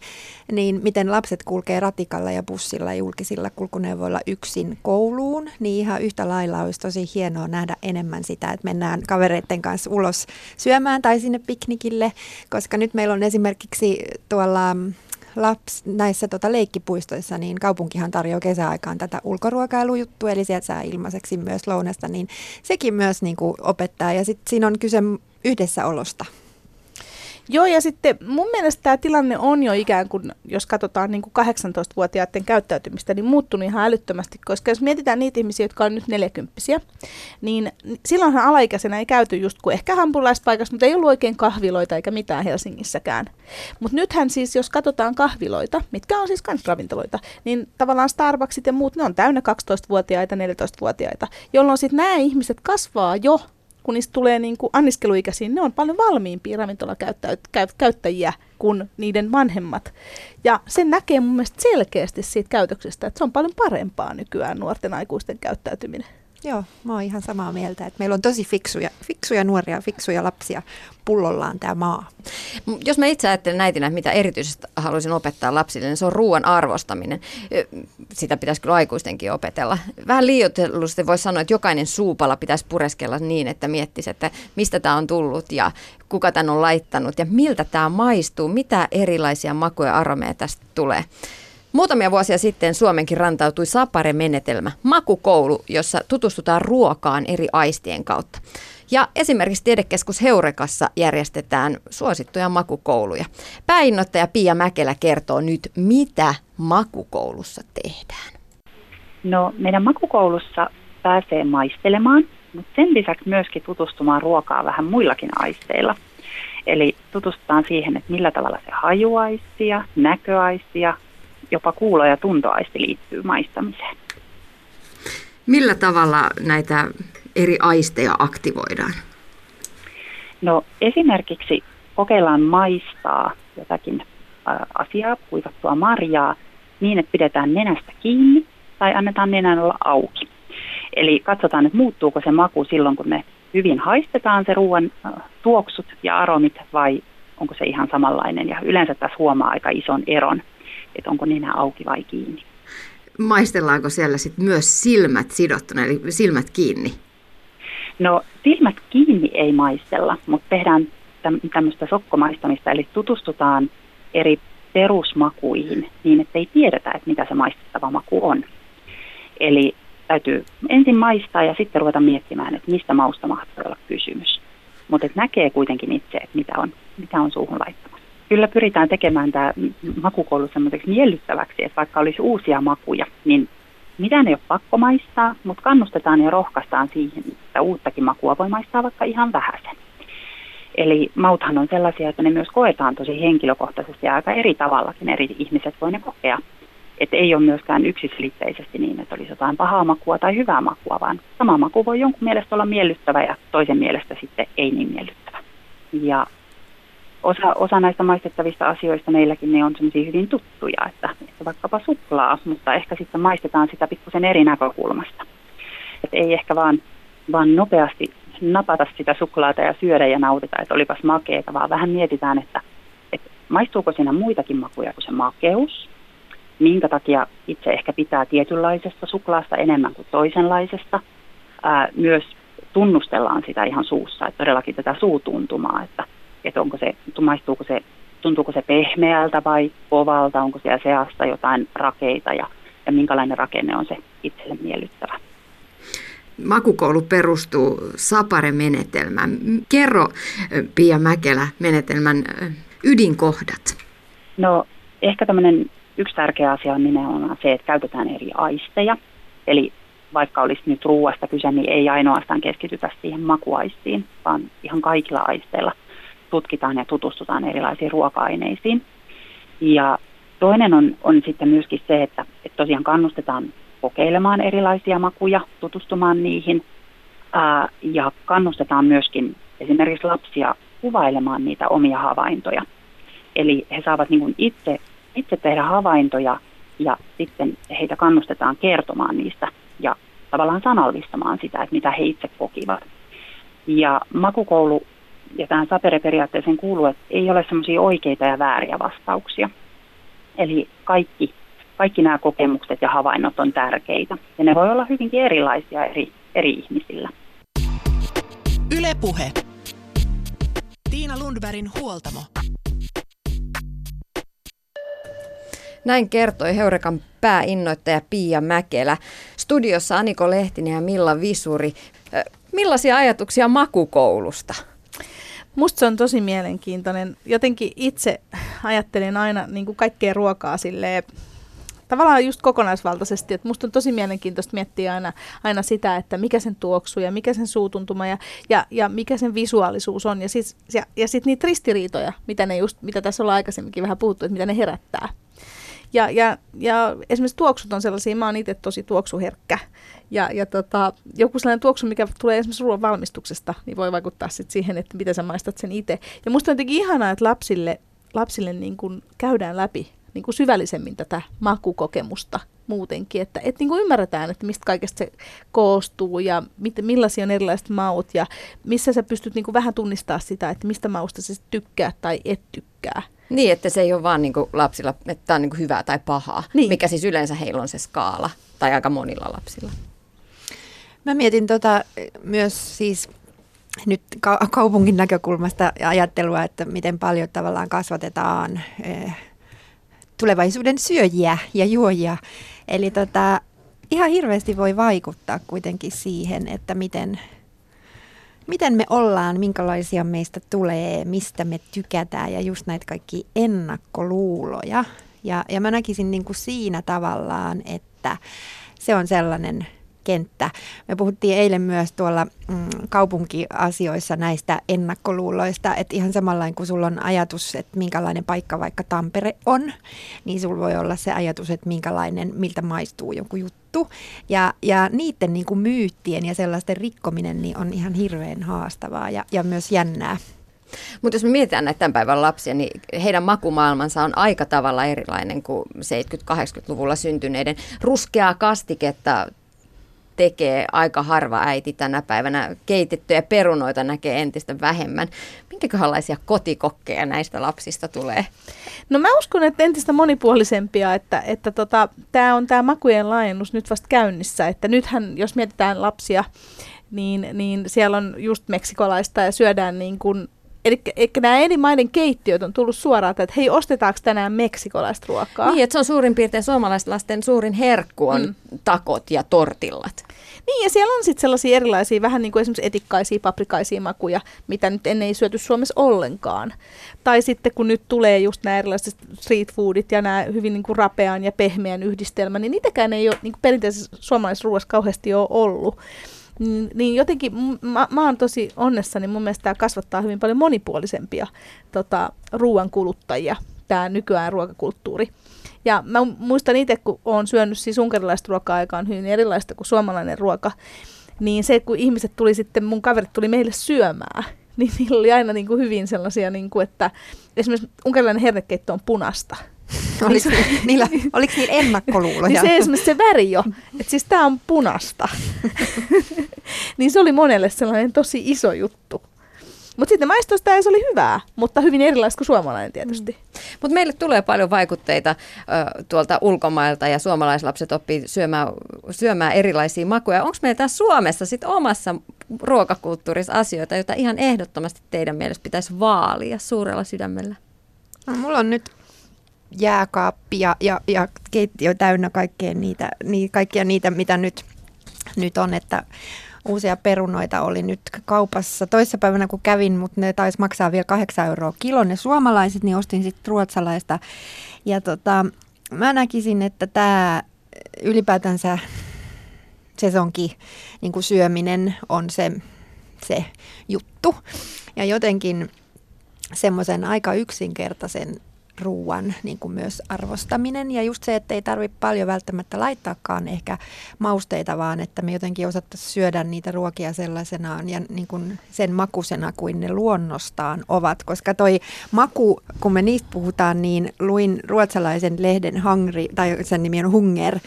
niin miten lapset kulkee ratikalla ja bussilla ja julkisilla kulkuneuvoilla yksin kouluun, niin ihan yhtä lailla olisi tosi hienoa nähdä enemmän sitä, että mennään kavereiden kanssa ulos syömään tai sinne piknikille, koska nyt meillä on esimerkiksi tuolla näissä leikkipuistoissa, niin kaupunkihan tarjoaa kesäaikaan tätä ulkoruokailujuttua, eli sieltä saa ilmaiseksi myös lounasta, niin sekin myös niin kuin opettaa ja sitten siinä on kyse yhdessäolosta. Joo, ja sitten mun mielestä tämä tilanne on jo ikään kuin, jos katsotaan niin kuin 18-vuotiaiden käyttäytymistä, niin muuttunut ihan älyttömästi, koska jos mietitään niitä ihmisiä, jotka on nyt 40-vuotiaita, niin silloinhan alaikäisenä ei käyty just kuin ehkä hampurilaispaikassa, mutta ei ollut oikein kahviloita eikä mitään Helsingissäkään. Mutta nythän siis, jos katsotaan kahviloita, mitkä on siis kans ravintoloita, niin tavallaan Starbucksit ja muut, ne on täynnä 12-vuotiaita, 14-vuotiaita, jolloin sitten nämä ihmiset kasvaa jo, kun niistä tulee niin kuin anniskeluikäisiin, ne on paljon valmiimpia ravintolakäyttäjiä kuin niiden vanhemmat. Ja sen näkee mun mielestä selkeästi siitä käytöksestä, että se on paljon parempaa nykyään nuorten aikuisten käyttäytyminen. Joo, mä oon ihan samaa mieltä, että meillä on tosi fiksuja nuoria, fiksuja lapsia, pullollaan tämä maa. Jos mä itse ajattelen äitinä, mitä erityisesti haluaisin opettaa lapsille, niin se on ruoan arvostaminen. Sitä pitäisi kyllä aikuistenkin opetella. Vähän liioitellusti voisi sanoa, että jokainen suupala pitäisi pureskella niin, että miettisi, että mistä tämä on tullut ja kuka tämän on laittanut ja miltä tämä maistuu, mitä erilaisia makuja ja aromeja tästä tulee. Muutamia vuosia sitten Suomenkin rantautui Sapare-menetelmä, makukoulu, jossa tutustutaan ruokaan eri aistien kautta. Ja esimerkiksi Tiedekeskus Heurekassa järjestetään suosittuja makukouluja. Pääinnoittaja Pia Mäkelä kertoo nyt, mitä makukoulussa tehdään. No, meidän makukoulussa pääsee maistelemaan, mutta sen lisäksi myöskin tutustumaan ruokaa vähän muillakin aisteilla. Eli tutustutaan siihen, että millä tavalla se hajuaisti ja näköaisti ja jopa kuulo- ja tuntoaisti liittyy maistamiseen. Millä tavalla näitä eri aisteja aktivoidaan? No esimerkiksi kokeillaan maistaa jotakin asiaa, kuivattua marjaa, niin että pidetään nenästä kiinni tai annetaan nenän olla auki. Eli katsotaan, että muuttuuko se maku silloin, kun me hyvin haistetaan se ruoan tuoksut ja aromit, vai onko se ihan samanlainen. Ja yleensä tässä huomaa aika ison eron, että onko nenä auki vai kiinni. maistellaanko siellä sit myös silmät sidottuna, eli silmät kiinni? No silmät kiinni ei maistella, mutta tehdään tämmöistä sokkomaistamista, eli tutustutaan eri perusmakuihin niin, ettei tiedetä, että mitä se maistettava maku on. Eli täytyy ensin maistaa ja sitten ruveta miettimään, että mistä mausta mahtaa olla kysymys. Mutta näkee kuitenkin itse, että mitä on suuhun laittamassa. Kyllä pyritään tekemään tämä makukoulu semmoiseksi miellyttäväksi, että vaikka olisi uusia makuja, niin mitään ei ole pakko maistaa, mutta kannustetaan ja rohkaistaan siihen, että uuttakin makua voi maistaa vaikka ihan vähäsen. Eli mauthan on sellaisia, että ne myös koetaan tosi henkilökohtaisesti ja aika eri tavallakin. Eri ihmiset voi ne kokea. Että ei ole myöskään yksiselitteisesti niin, että olisi jotain pahaa makua tai hyvää makua, vaan sama maku voi jonkun mielestä olla miellyttävä ja toisen mielestä sitten ei niin miellyttävä. Ja osa näistä maistettavista asioista meilläkin ne on sellaisia hyvin tuttuja, että vaikkapa suklaa, mutta ehkä sitten maistetaan sitä pikkusen eri näkökulmasta. Että ei ehkä vaan nopeasti napata sitä suklaata ja syödä ja nautita, että olipas makeeta, vaan vähän mietitään, että maistuuko siinä muitakin makuja kuin se makeus, minkä takia itse ehkä pitää tietynlaisesta suklaasta enemmän kuin toisenlaisesta. Myös tunnustellaan sitä ihan suussa, että todellakin tätä suutuntumaa, että onko se, maistuuko se, tuntuuko se pehmeältä vai kovalta, onko siellä seassa jotain rakeita ja minkälainen rakenne on se itselle miellyttävä. Makukoulu perustuu Sapare-menetelmään. Kerro, Pia Mäkelä, menetelmän ydinkohdat. No ehkä tämmöinen yksi tärkeä asia on nimenomaan se, että käytetään eri aisteja. Eli vaikka olisi nyt ruuasta kyse, niin ei ainoastaan keskitytä siihen makuaistiin, vaan ihan kaikilla aisteilla tutkitaan ja tutustutaan erilaisiin ruoka-aineisiin. Ja toinen on sitten myöskin se, että tosiaan kannustetaan kokeilemaan erilaisia makuja, tutustumaan niihin ja kannustetaan myöskin esimerkiksi lapsia kuvailemaan niitä omia havaintoja. Eli he saavat niin kuin itse tehdä havaintoja ja sitten heitä kannustetaan kertomaan niistä ja tavallaan sanallistamaan sitä, että mitä he itse kokivat. Ja makukoulu ja tähän Sapere-periaatteeseen kuuluu, että ei ole semmoisia oikeita ja vääriä vastauksia. Eli kaikki nämä kokemukset ja havainnot on tärkeitä ja ne voi olla hyvinkin erilaisia eri ihmisillä. Yle Puhe. Tiina Lundbergin huoltamo. Näin kertoi Heurekan pääinnoittaja Pia Mäkelä. Studiossa Aniko Lehtinen ja Milla Visuri. Millaisia ajatuksia makukoulusta? Musta se on tosi mielenkiintoinen. Jotenkin itse ajattelen aina niin kuin kaikkea ruokaa silleen, tavallaan just kokonaisvaltaisesti, että musta on tosi mielenkiintoista miettiä aina sitä, että mikä sen tuoksu ja mikä sen suutuntuma ja mikä sen visuaalisuus on. Ja sitten niitä ristiriitoja, mitä tässä ollaan aikaisemminkin vähän puhuttu, että mitä ne herättää. Ja esimerkiksi tuoksut on sellaisia, mä oon itse tosi tuoksuherkkä. Joku sellainen tuoksu, mikä tulee esimerkiksi ruoan valmistuksesta, niin voi vaikuttaa sit siihen, että mitä sä maistat sen itse. Ja musta on jotenkin ihanaa, että lapsille niin kun käydään läpi niin kuin syvällisemmin tätä makukokemusta muutenkin, että niin kuin ymmärretään, että mistä kaikesta se koostuu ja millaisia on erilaiset maut ja missä sä pystyt niin kuin vähän tunnistamaan sitä, että mistä mausta sä tykkää tai et tykkää. Niin, että se ei ole vaan niin kuin lapsilla, että tämä on niin kuin hyvää tai pahaa, niin. Mikä siis yleensä heillä on se skaala tai aika monilla lapsilla. Mä mietin myös siis nyt kaupungin näkökulmasta ajattelua, että miten paljon tavallaan kasvatetaan tulevaisuuden syöjiä ja juojia. Eli ihan hirveästi voi vaikuttaa kuitenkin siihen, että miten me ollaan, minkälaisia meistä tulee, mistä me tykätään ja just näitä kaikkia ennakkoluuloja. Ja mä näkisin niin kuin siinä tavallaan, että se on sellainen kenttä. Me puhuttiin eilen myös tuolla kaupunkiasioissa näistä ennakkoluuloista, että ihan samanlain kuin sulla on ajatus, että minkälainen paikka vaikka Tampere on, niin sulla voi olla se ajatus, että miltä maistuu joku juttu. Ja niiden niin kuin myyttien ja sellaisten rikkominen niin on ihan hirveän haastavaa ja myös jännää. Mutta jos me mietitään näitä tämän päivän lapsia, niin heidän makumaailmansa on aika tavalla erilainen kuin 70-80-luvulla syntyneiden. Ruskeaa kastiketta tekee aika harva äiti tänä päivänä. Keitettyjä perunoita näkee entistä vähemmän. Minkäköhänlaisia kotikokkeja näistä lapsista tulee? No mä uskon, että entistä monipuolisempia, että tämä on tämä makujen laajennus nyt vasta käynnissä. Että nythän, jos mietitään lapsia, niin siellä on just meksikolaista ja syödään niin kuin... Eli nämä eri maiden keittiöt on tullut suoraan, että hei, ostetaanko tänään meksikolaista ruokaa? Niin, että se on suurin piirtein suomalaisten lasten suurin herkku on takot ja tortillat. Niin, ja siellä on sitten sellaisia erilaisia, vähän niin kuin esimerkiksi etikkaisia, paprikaisia makuja, mitä nyt ennen ei syöty Suomessa ollenkaan. Tai sitten kun nyt tulee just nämä erilaiset street foodit ja nämä hyvin niin kuin rapean ja pehmeän yhdistelmä, niin niitäkään ei ole niin kuin perinteisessä suomalaisessa ruoassa kauheasti ole ollut. Niin jotenkin mä oon tosi onnessani, mun mielestä tämä kasvattaa hyvin paljon monipuolisempia ruoan kuluttajia, tämä nykyään ruokakulttuuri. Ja mä muistan itse, kun oon syönyt siis unkarilaista ruokaa, joka on hyvin erilaista kuin suomalainen ruoka, niin se, kun ihmiset tuli sitten, mun kaverit tuli meille syömään, niin niillä oli aina niin kuin hyvin sellaisia, niin kuin, että esimerkiksi unkarilainen hernekeitto on punaista. Oliko niillä ennakkoluuloja? Niin se esimerkiksi se väri jo, että siis tämä on punaista. Niin se oli monelle sellainen tosi iso juttu. Mutta sitten maistossa tämä oli hyvää, mutta hyvin erilaista kuin suomalainen tietysti. Mutta meille tulee paljon vaikutteita tuolta ulkomailta ja suomalaislapset oppii syömään erilaisia makuja. Onko meillä tässä Suomessa sitten omassa ruokakulttuurissa asioita, joita ihan ehdottomasti teidän mielestä pitäisi vaalia suurella sydämellä? No, mulla on nyt... jääkaappia ja keittiö täynnä kaikkia niitä, mitä nyt on, että uusia perunoita oli nyt kaupassa. Toissapäivänä kun kävin, mutta ne taisi maksaa vielä 8 euroa kilon ne suomalaiset, niin ostin sitten ruotsalaista. Ja mä näkisin, että tämä ylipäätänsä sesonki niin kuin syöminen on se juttu. Ja jotenkin semmoisen aika yksinkertaisen ruuan niin kuin myös arvostaminen ja just se, että ei tarvitse paljon välttämättä laittaakaan ehkä mausteita, vaan että me jotenkin osattaisiin syödä niitä ruokia sellaisenaan ja niin kuin sen makusena kuin ne luonnostaan ovat, koska toi maku, kun me niistä puhutaan, niin luin ruotsalaisen lehden Hungry, tai sen nimi on Hunger,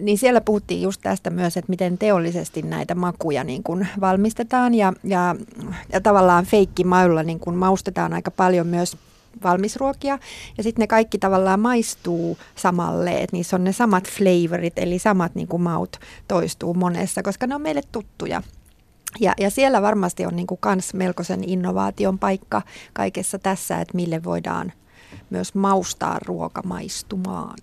niin siellä puhuttiin just tästä myös, että miten teollisesti näitä makuja niin kuin valmistetaan ja tavallaan feikkimaulla niin kuin maustetaan aika paljon myös valmisruokia, ja sitten ne kaikki tavallaan maistuu samalle, että niissä on ne samat flavorit, eli samat niin kuin maut toistuu monessa, koska ne on meille tuttuja. Ja siellä varmasti on niin kuin kans melkoisen innovaation paikka kaikessa tässä, että mille voidaan myös maustaa ruoka maistumaan.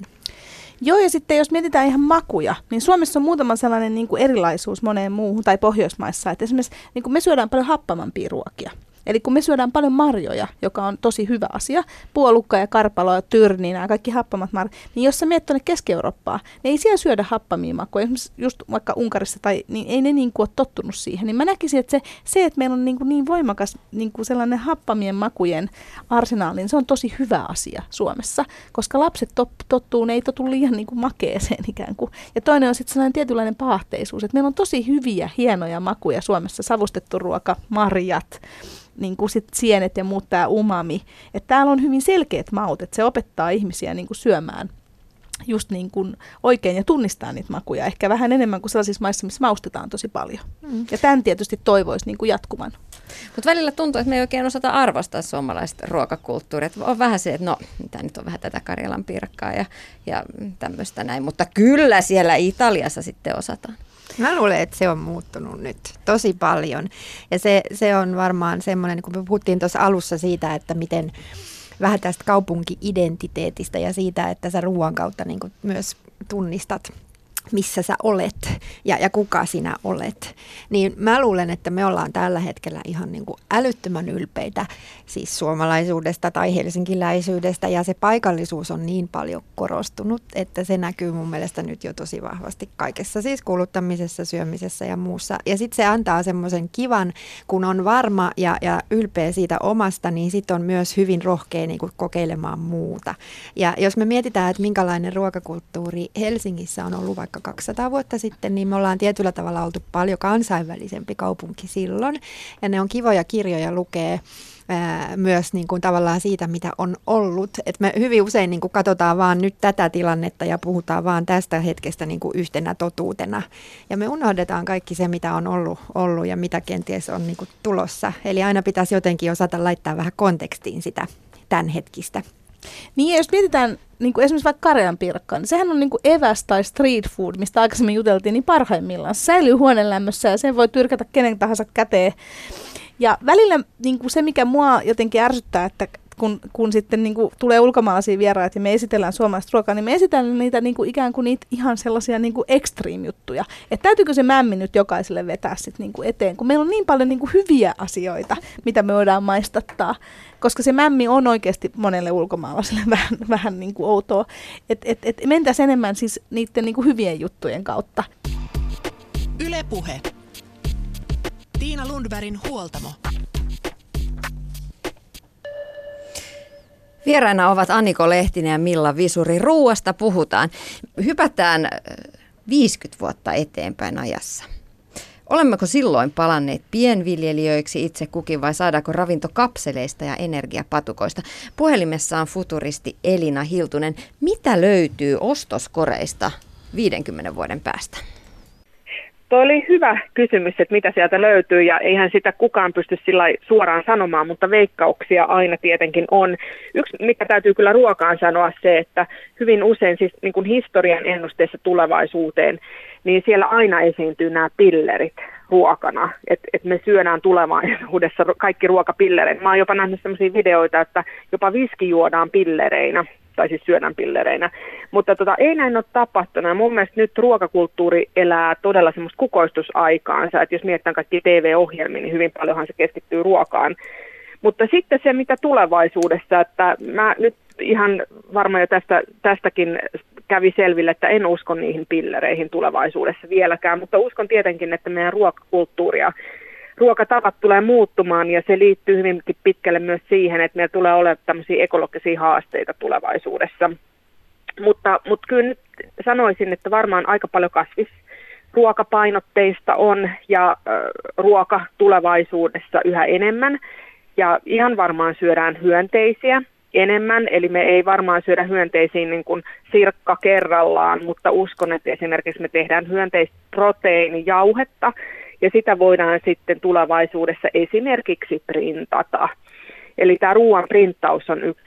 Joo, ja sitten jos mietitään ihan makuja, niin Suomessa on muutama sellainen niin kuin erilaisuus moneen muuhun, tai Pohjoismaissa, että esimerkiksi niin kuin me syödään paljon happamampia ruokia. Eli kun me syödään paljon marjoja, joka on tosi hyvä asia, puolukkaa ja karpaloa, tyrniä ja kaikki happamat marjat, niin jos sä menet tuonne Keski-Eurooppaan, niin ei siellä syödä happamia makuja, esimerkiksi just vaikka Unkarissa, tai, niin ei ne niin kuin ole tottunut siihen. Niin mä näkisin, että se että meillä on niin voimakas niin kuin sellainen happamien makujen arsenaali, niin se on tosi hyvä asia Suomessa, koska lapset tottuu, ne ei totu liian niin kuin makeeseen ikään kuin. Ja toinen on sitten sellainen tietynlainen paahteisuus, että meillä on tosi hyviä, hienoja makuja Suomessa, savustettu ruoka, marjat, niin kuin sit sienet ja muut, tämä umami. Että täällä on hyvin selkeät maut, että se opettaa ihmisiä niin kuin syömään just niin kuin oikein ja tunnistaa niitä makuja. Ehkä vähän enemmän kuin sellaisissa maissa, missä maustetaan tosi paljon. Ja tämän tietysti toivoisi niin kuin jatkuvan. Mutta välillä tuntuu, että me ei oikein osata arvostaa suomalaista ruokakulttuuria. Et on vähän se, että no, tämä nyt on vähän tätä Karjalan piirakkaa ja tämmöistä näin. Mutta kyllä siellä Italiassa sitten osataan. Mä luulen, että se on muuttunut nyt tosi paljon. Ja se on varmaan semmoinen, kun me puhuttiin tuossa alussa siitä, että miten vähän tästä kaupunki-identiteetistä ja siitä, että sä ruoan kautta niin kuin myös tunnistat, missä sä olet ja kuka sinä olet. Niin mä luulen, että me ollaan tällä hetkellä ihan niin kuin älyttömän ylpeitä siis suomalaisuudesta tai helsinkiläisyydestä. Ja se paikallisuus on niin paljon korostunut, että se näkyy mun mielestä nyt jo tosi vahvasti kaikessa. Siis kuluttamisessa, syömisessä ja muussa. Ja sitten se antaa semmoisen kivan, kun on varma ja ylpeä siitä omasta, niin sitten on myös hyvin rohkea niin kuin kokeilemaan muuta. Ja jos me mietitään, että minkälainen ruokakulttuuri Helsingissä on ollut vaikka 200 vuotta sitten, niin me ollaan tietyllä tavalla oltu paljon kansainvälisempi kaupunki silloin. Ja ne on kivoja kirjoja lukea myös niin kuin tavallaan siitä, mitä on ollut. Et me hyvin usein niin kuin katsotaan vaan nyt tätä tilannetta ja puhutaan vaan tästä hetkestä niin kuin yhtenä totuutena. Ja me unohdetaan kaikki se, mitä on ollut ja mitä kenties on niin kuin tulossa. Eli aina pitäisi jotenkin osata laittaa vähän kontekstiin sitä tämänhetkistä. Niin, jos mietitään niin kuin esimerkiksi vaikka Karjanpirkkaa, niin sehän on niin kuin eväs tai street food, mistä aikaisemmin juteltiin, niin parhaimmillaan. Se säilyy huoneenlämmössä ja sen voi tyrkätä kenen tahansa käteen. Ja välillä niin kuin se, mikä mua jotenkin ärsyttää, että kun sitten niin kuin tulee ulkomaalaisia vieraita ja me esitellään suomalaista ruokaa, niin me esitellään niitä niin kuin ikään kuin niitä ihan sellaisia niin kuin extreme-juttuja. Että täytyykö se mämmi nyt jokaiselle vetää sit niin kuin eteen, kun meillä on niin paljon niin kuin hyviä asioita, mitä me voidaan maistattaa. Koska se mämmi on oikeasti monelle ulkomaalaiselle vähän niin kuin outoa. Et mentäisiin enemmän siis niiden niin kuin hyvien juttujen kautta. Yle Puhe. Tiina Lundbergin huoltamo. Vieraina ovat Aniko Lehtinen ja Milla Visuri. Ruuasta puhutaan. Hypätään 50 vuotta eteenpäin ajassa. Olemmeko silloin palanneet pienviljelijöiksi itse kukin vai saadaanko ravinto kapseleista ja energiapatukoista? Puhelimessa on futuristi Elina Hiltunen. Mitä löytyy ostoskoreista 50 vuoden päästä? Tuo oli hyvä kysymys, että mitä sieltä löytyy, ja eihän sitä kukaan pysty sillä suoraan sanomaan, mutta veikkauksia aina tietenkin on. Yksi, mikä täytyy kyllä ruokaan sanoa, se, että hyvin usein siis niin kuin historian ennusteessa tulevaisuuteen, niin siellä aina esiintyy nämä pillerit ruokana, että me syödään tulevaisuudessa kaikki ruokapillereitä. Mä oon jopa nähnyt sellaisia videoita, että jopa viski juodaan pillereinä. Tai siis syödän pillereinä. Mutta ei näin ole tapahtunut. Ja mun mielestä nyt ruokakulttuuri elää todella semmoista kukoistusaikaansa. Että jos mietitään kaikki TV-ohjelmia, niin hyvin paljonhan se keskittyy ruokaan. Mutta sitten se, mitä tulevaisuudessa, että mä nyt ihan varmaan jo tästäkin kävi selville, että en usko niihin pillereihin tulevaisuudessa vieläkään. Mutta uskon tietenkin, että meidän ruokakulttuuria, ruokatavat tulee muuttumaan, ja se liittyy hyvinkin pitkälle myös siihen, että meillä tulee olemaan tämmöisiä ekologisia haasteita tulevaisuudessa. Mutta kyllä nyt sanoisin, että varmaan aika paljon kasvisruokapainotteista on, ja ruoka tulevaisuudessa yhä enemmän. Ja ihan varmaan syödään hyönteisiä enemmän, eli me ei varmaan syödä hyönteisiin niin kuin sirkka kerrallaan, mutta uskon, että esimerkiksi me tehdään hyönteisproteiinijauhetta, ja sitä voidaan sitten tulevaisuudessa esimerkiksi printata. Eli tämä ruoan printtaus on yksi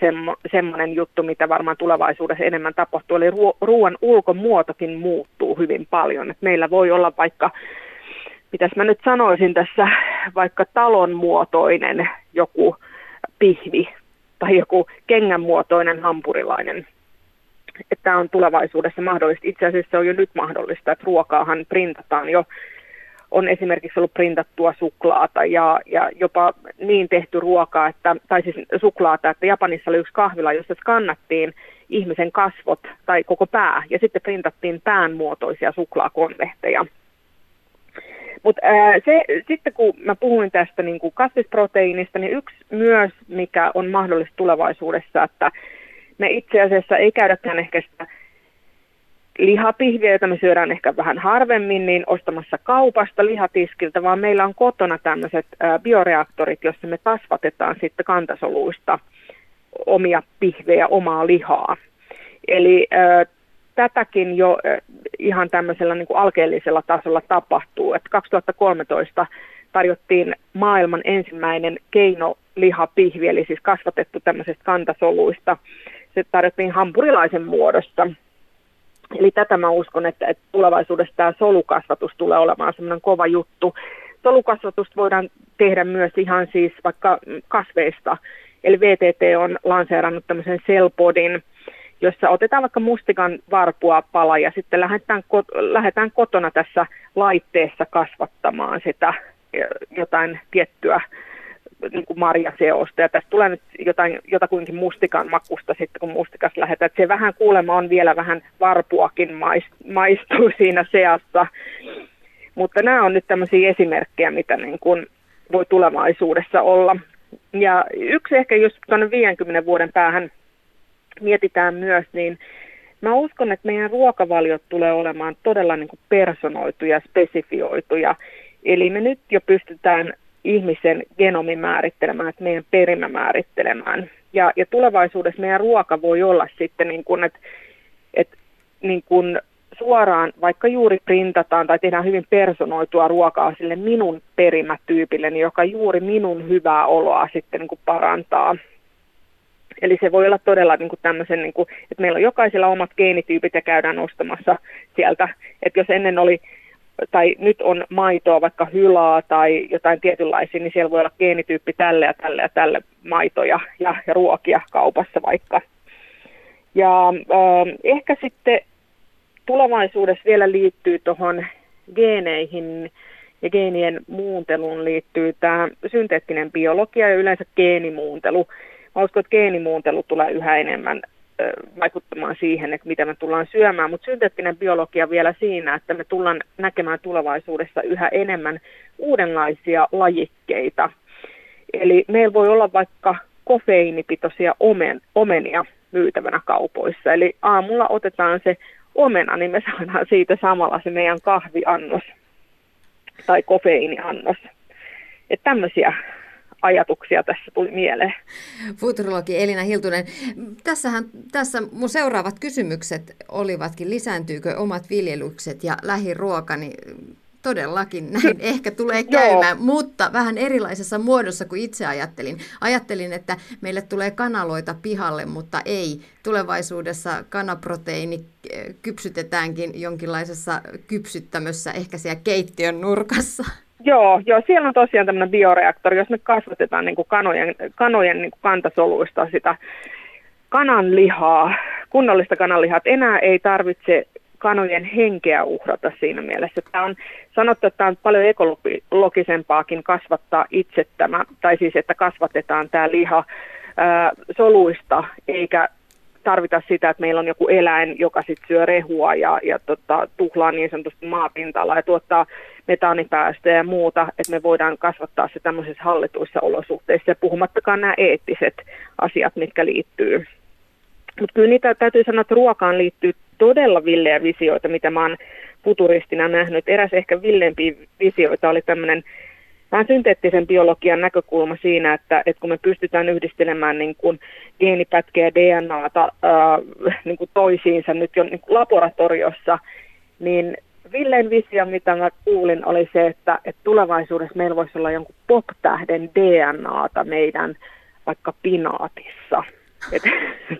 semmoinen juttu, mitä varmaan tulevaisuudessa enemmän tapahtuu. Eli ruoan ulkomuotokin muuttuu hyvin paljon. Et meillä voi olla vaikka, mitäs mä nyt sanoisin tässä, vaikka talon muotoinen joku pihvi tai joku kengän muotoinen hampurilainen. Tämä on tulevaisuudessa mahdollista. Itse asiassa se on jo nyt mahdollista, että ruokaahan printataan jo. On esimerkiksi ollut printattua suklaata ja jopa niin tehty ruokaa, että Japanissa oli yksi kahvila, jossa skannattiin ihmisen kasvot tai koko pää, ja sitten printattiin päänmuotoisia suklaakonvehteja. Mutta sitten kun mä puhuin tästä niin kuin kasvisproteiinista, niin yksi myös, mikä on mahdollista tulevaisuudessa, että me itse asiassa ei käydäkään ehkä sitä lihapihviä, jota me syödään ehkä vähän harvemmin, niin ostamassa kaupasta lihatiskiltä, vaan meillä on kotona tämmöiset bioreaktorit, joissa me kasvatetaan sitten kantasoluista omia pihvejä, omaa lihaa. Eli tätäkin jo ihan tämmöisellä niin kuin alkeellisella tasolla tapahtuu. Et 2013 tarjottiin maailman ensimmäinen keinolihapihvi, eli siis kasvatettu tämmöisistä kantasoluista. Se tarjottiin hampurilaisen muodossa. Eli tätä mä uskon, että tulevaisuudessa tämä solukasvatus tulee olemaan semmoinen kova juttu. Solukasvatusta voidaan tehdä myös ihan siis vaikka kasveista. Eli VTT on lanseerannut tämmöisen cellpodin, jossa otetaan vaikka mustikan varpua pala ja sitten lähdetään kotona tässä laitteessa kasvattamaan sitä jotain tiettyä niin kuin marjaseosta, ja tästä tulee nyt jotakuinkin mustikan makusta sitten, kun mustikas lähdetään. Se vähän kuulemma on vielä vähän varpuakin maistuu siinä seassa, mutta nämä on nyt tämmöisiä esimerkkejä, mitä niin kuin voi tulevaisuudessa olla. Ja yksi ehkä, jos tuonne 50 vuoden päähän mietitään myös, niin Mä uskon, että meidän ruokavaliot tulee olemaan todella niin kuin personoituja, spesifioituja. Eli me nyt jo pystytään ihmisen genomi määrittelemään, että meidän perimä määrittelemään. Ja tulevaisuudessa meidän ruoka voi olla sitten niin kuin, että niin kuin suoraan, vaikka juuri printataan tai tehdään hyvin personoitua ruokaa sille minun perimätyypille, niin joka juuri minun hyvää oloa sitten niin kuin parantaa. Eli se voi olla todella niin kuin tämmöisen, niin kuin, että meillä on jokaisella omat geenityypit ja käydään ostamassa sieltä. Että jos ennen oli, tai nyt on maitoa, vaikka hylaa tai jotain tietynlaisia, niin siellä voi olla geenityyppi tälle ja tälle ja tälle maitoja ja ruokia kaupassa vaikka. Ja ehkä sitten tulevaisuudessa vielä liittyy tuohon geeneihin ja geenien muunteluun liittyy tämä synteettinen biologia ja yleensä geenimuuntelu. Mä uskon, että geenimuuntelu tulee yhä enemmän vaikuttamaan siihen, että mitä me tullaan syömään, mutta synteettinen biologia vielä siinä, että me tullaan näkemään tulevaisuudessa yhä enemmän uudenlaisia lajikkeita. Eli meillä voi olla vaikka kofeiinipitoisia omenia myytävänä kaupoissa, eli aamulla otetaan se omena, niin me saadaan siitä samalla se meidän kahviannos tai kofeiiniannos. Että tämmöisiä ajatuksia tässä tuli mieleen. Futurologi Elina Hiltunen. Tässä mun seuraavat kysymykset olivatkin, lisääntyykö omat viljelykset ja lähiruoka, niin todellakin näin ehkä tulee käymään, mutta vähän erilaisessa muodossa kuin itse ajattelin. Ajattelin, että meille tulee kanaloita pihalle, mutta ei. Tulevaisuudessa kanaproteiini kypsytetäänkin jonkinlaisessa kypsyttämössä, ehkä siellä keittiön nurkassa. Joo, siellä on tosiaan tämmöinen bioreaktori, jos me kasvatetaan niin kuin kanojen niin kuin kantasoluista sitä kananlihaa, kunnollista kananlihaa, että enää ei tarvitse kanojen henkeä uhrata siinä mielessä. Tämä on sanottu, että tämä on paljon ekologisempaakin kasvattaa itse tämä, tai siis että kasvatetaan tämä liha soluista, eikä tarvita sitä, että meillä on joku eläin, joka sitten syö rehua ja tuhlaa niin sanotusti maapinta-alaa ja tuottaa metaanipäästöjä ja muuta, että me voidaan kasvattaa se tämmöisissä hallituissa olosuhteissa, puhumattakaan nämä eettiset asiat, mitkä liittyy. Mutta kyllä niitä täytyy sanoa, että ruokaan liittyy todella villejä visioita, mitä mä oon futuristina nähnyt. Eräs ehkä villeimpiä visioita oli tämmöinen vähän synteettisen biologian näkökulma siinä, että kun me pystytään yhdistelemään niin kuin geenipätkiä DNAta niin kuin toisiinsa nyt jo niin kuin laboratoriossa, niin villeen visio, mitä mä kuulin, oli se, että tulevaisuudessa meillä voisi olla jonkun pop-tähden DNAta meidän vaikka pinaatissa. Että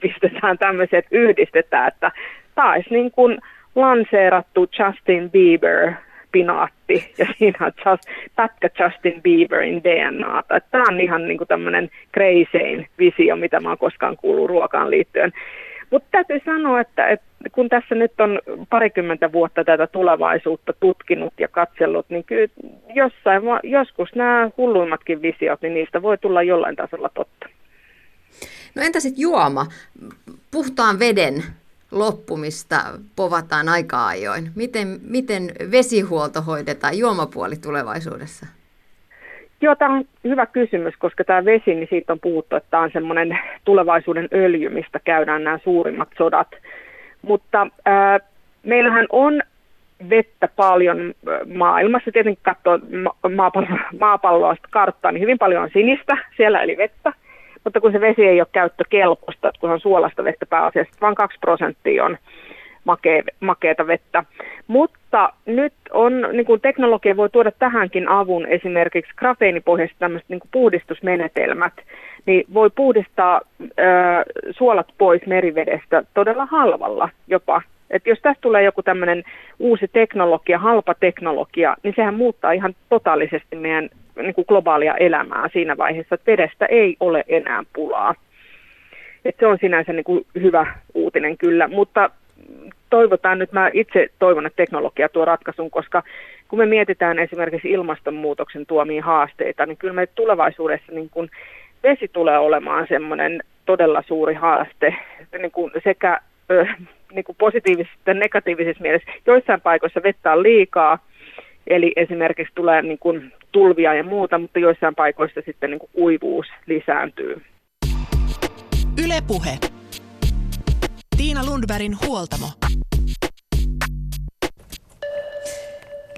pistetään tämmöisiä, että yhdistetään, että taisi niin kuin lanseerattu Justin Bieber pinaatti, ja siinä on pätkä Justin Bieberin DNAta. Tämä on ihan niin kuin tämmöinen crazyin visio, mitä mä oon koskaan kuullut ruokaan liittyen. Mutta täytyy sanoa, että kun tässä nyt on parikymmentä vuotta tätä tulevaisuutta tutkinut ja katsellut, niin kyllä joskus nämä hulluimmatkin visiot, niin niistä voi tulla jollain tasolla totta. No entä sitten juoma? Puhtaan veden loppumista povataan aika ajoin. Miten vesihuolto hoidetaan, juomapuoli tulevaisuudessa? Joo, tämä on hyvä kysymys, koska tämä vesi, niin siitä on puhuttu, että tämä on semmoinen tulevaisuuden öljy, mistä käydään nämä suurimmat sodat. Mutta meillähän on vettä paljon maailmassa. Tietenkin katsoo maapalloa karttaa, niin hyvin paljon on sinistä siellä, eli vettä. Mutta kun se vesi ei ole käyttökelpoista, kun on suolasta vettä pääasiassa, vaan 2% on makeata vettä. Mutta nyt on, niin kuin teknologia voi tuoda tähänkin avun, esimerkiksi grafeenipohjaiset tämmöiset niin kuin puhdistusmenetelmät, niin voi puhdistaa suolat pois merivedestä todella halvalla jopa. Et jos tästä tulee joku tämmöinen uusi teknologia, halpa teknologia, niin sehän muuttaa ihan totaalisesti meidän niin kuin globaalia elämää siinä vaiheessa, että vedestä ei ole enää pulaa. Et se on sinänsä niin kuin hyvä uutinen kyllä, mutta toivotaan nyt, mä itse toivon, että teknologia tuo ratkaisun, koska kun me mietitään esimerkiksi ilmastonmuutoksen tuomia haasteita, niin kyllä me tulevaisuudessa niin kuin vesi tulee olemaan semmoinen todella suuri haaste niin kuin sekä niin kuin positiivisessa että negatiivisessa mielessä. Joissain paikoissa vettä on liikaa, eli esimerkiksi tulee niin kuin tulvia ja muuta, mutta joissain paikoissa sitten niin kuin kuivuus lisääntyy. Yle Puhe. Tiina Lundbergin huoltamo.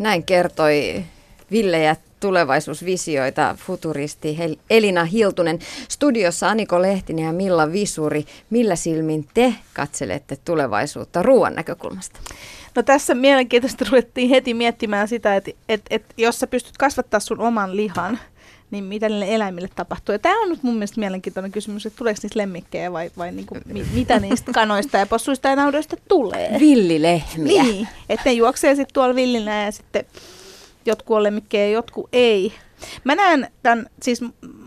Näin kertoi villejä tulevaisuusvisioita futuristi Elina Hiltunen. Studiossa Aniko Lehtinen ja Milla Visuri. Millä silmin te katselette tulevaisuutta ruoan näkökulmasta? No tässä mielenkiintoista ruvettiin heti miettimään sitä, että jos sä pystyt kasvattaa sun oman lihan, niin mitä niille eläimille tapahtuu? Ja tämä on nyt mun mielestä mielenkiintoinen kysymys, että tuleeko niistä lemmikkejä vai niinku, mitä niistä kanoista ja possuista ja naudoista tulee? Villilehmiä. Niin, että ne juoksee sitten tuolla villinä ja sitten jotkut on lemmikkejä ja jotkut ei. Mä näen tämän, siis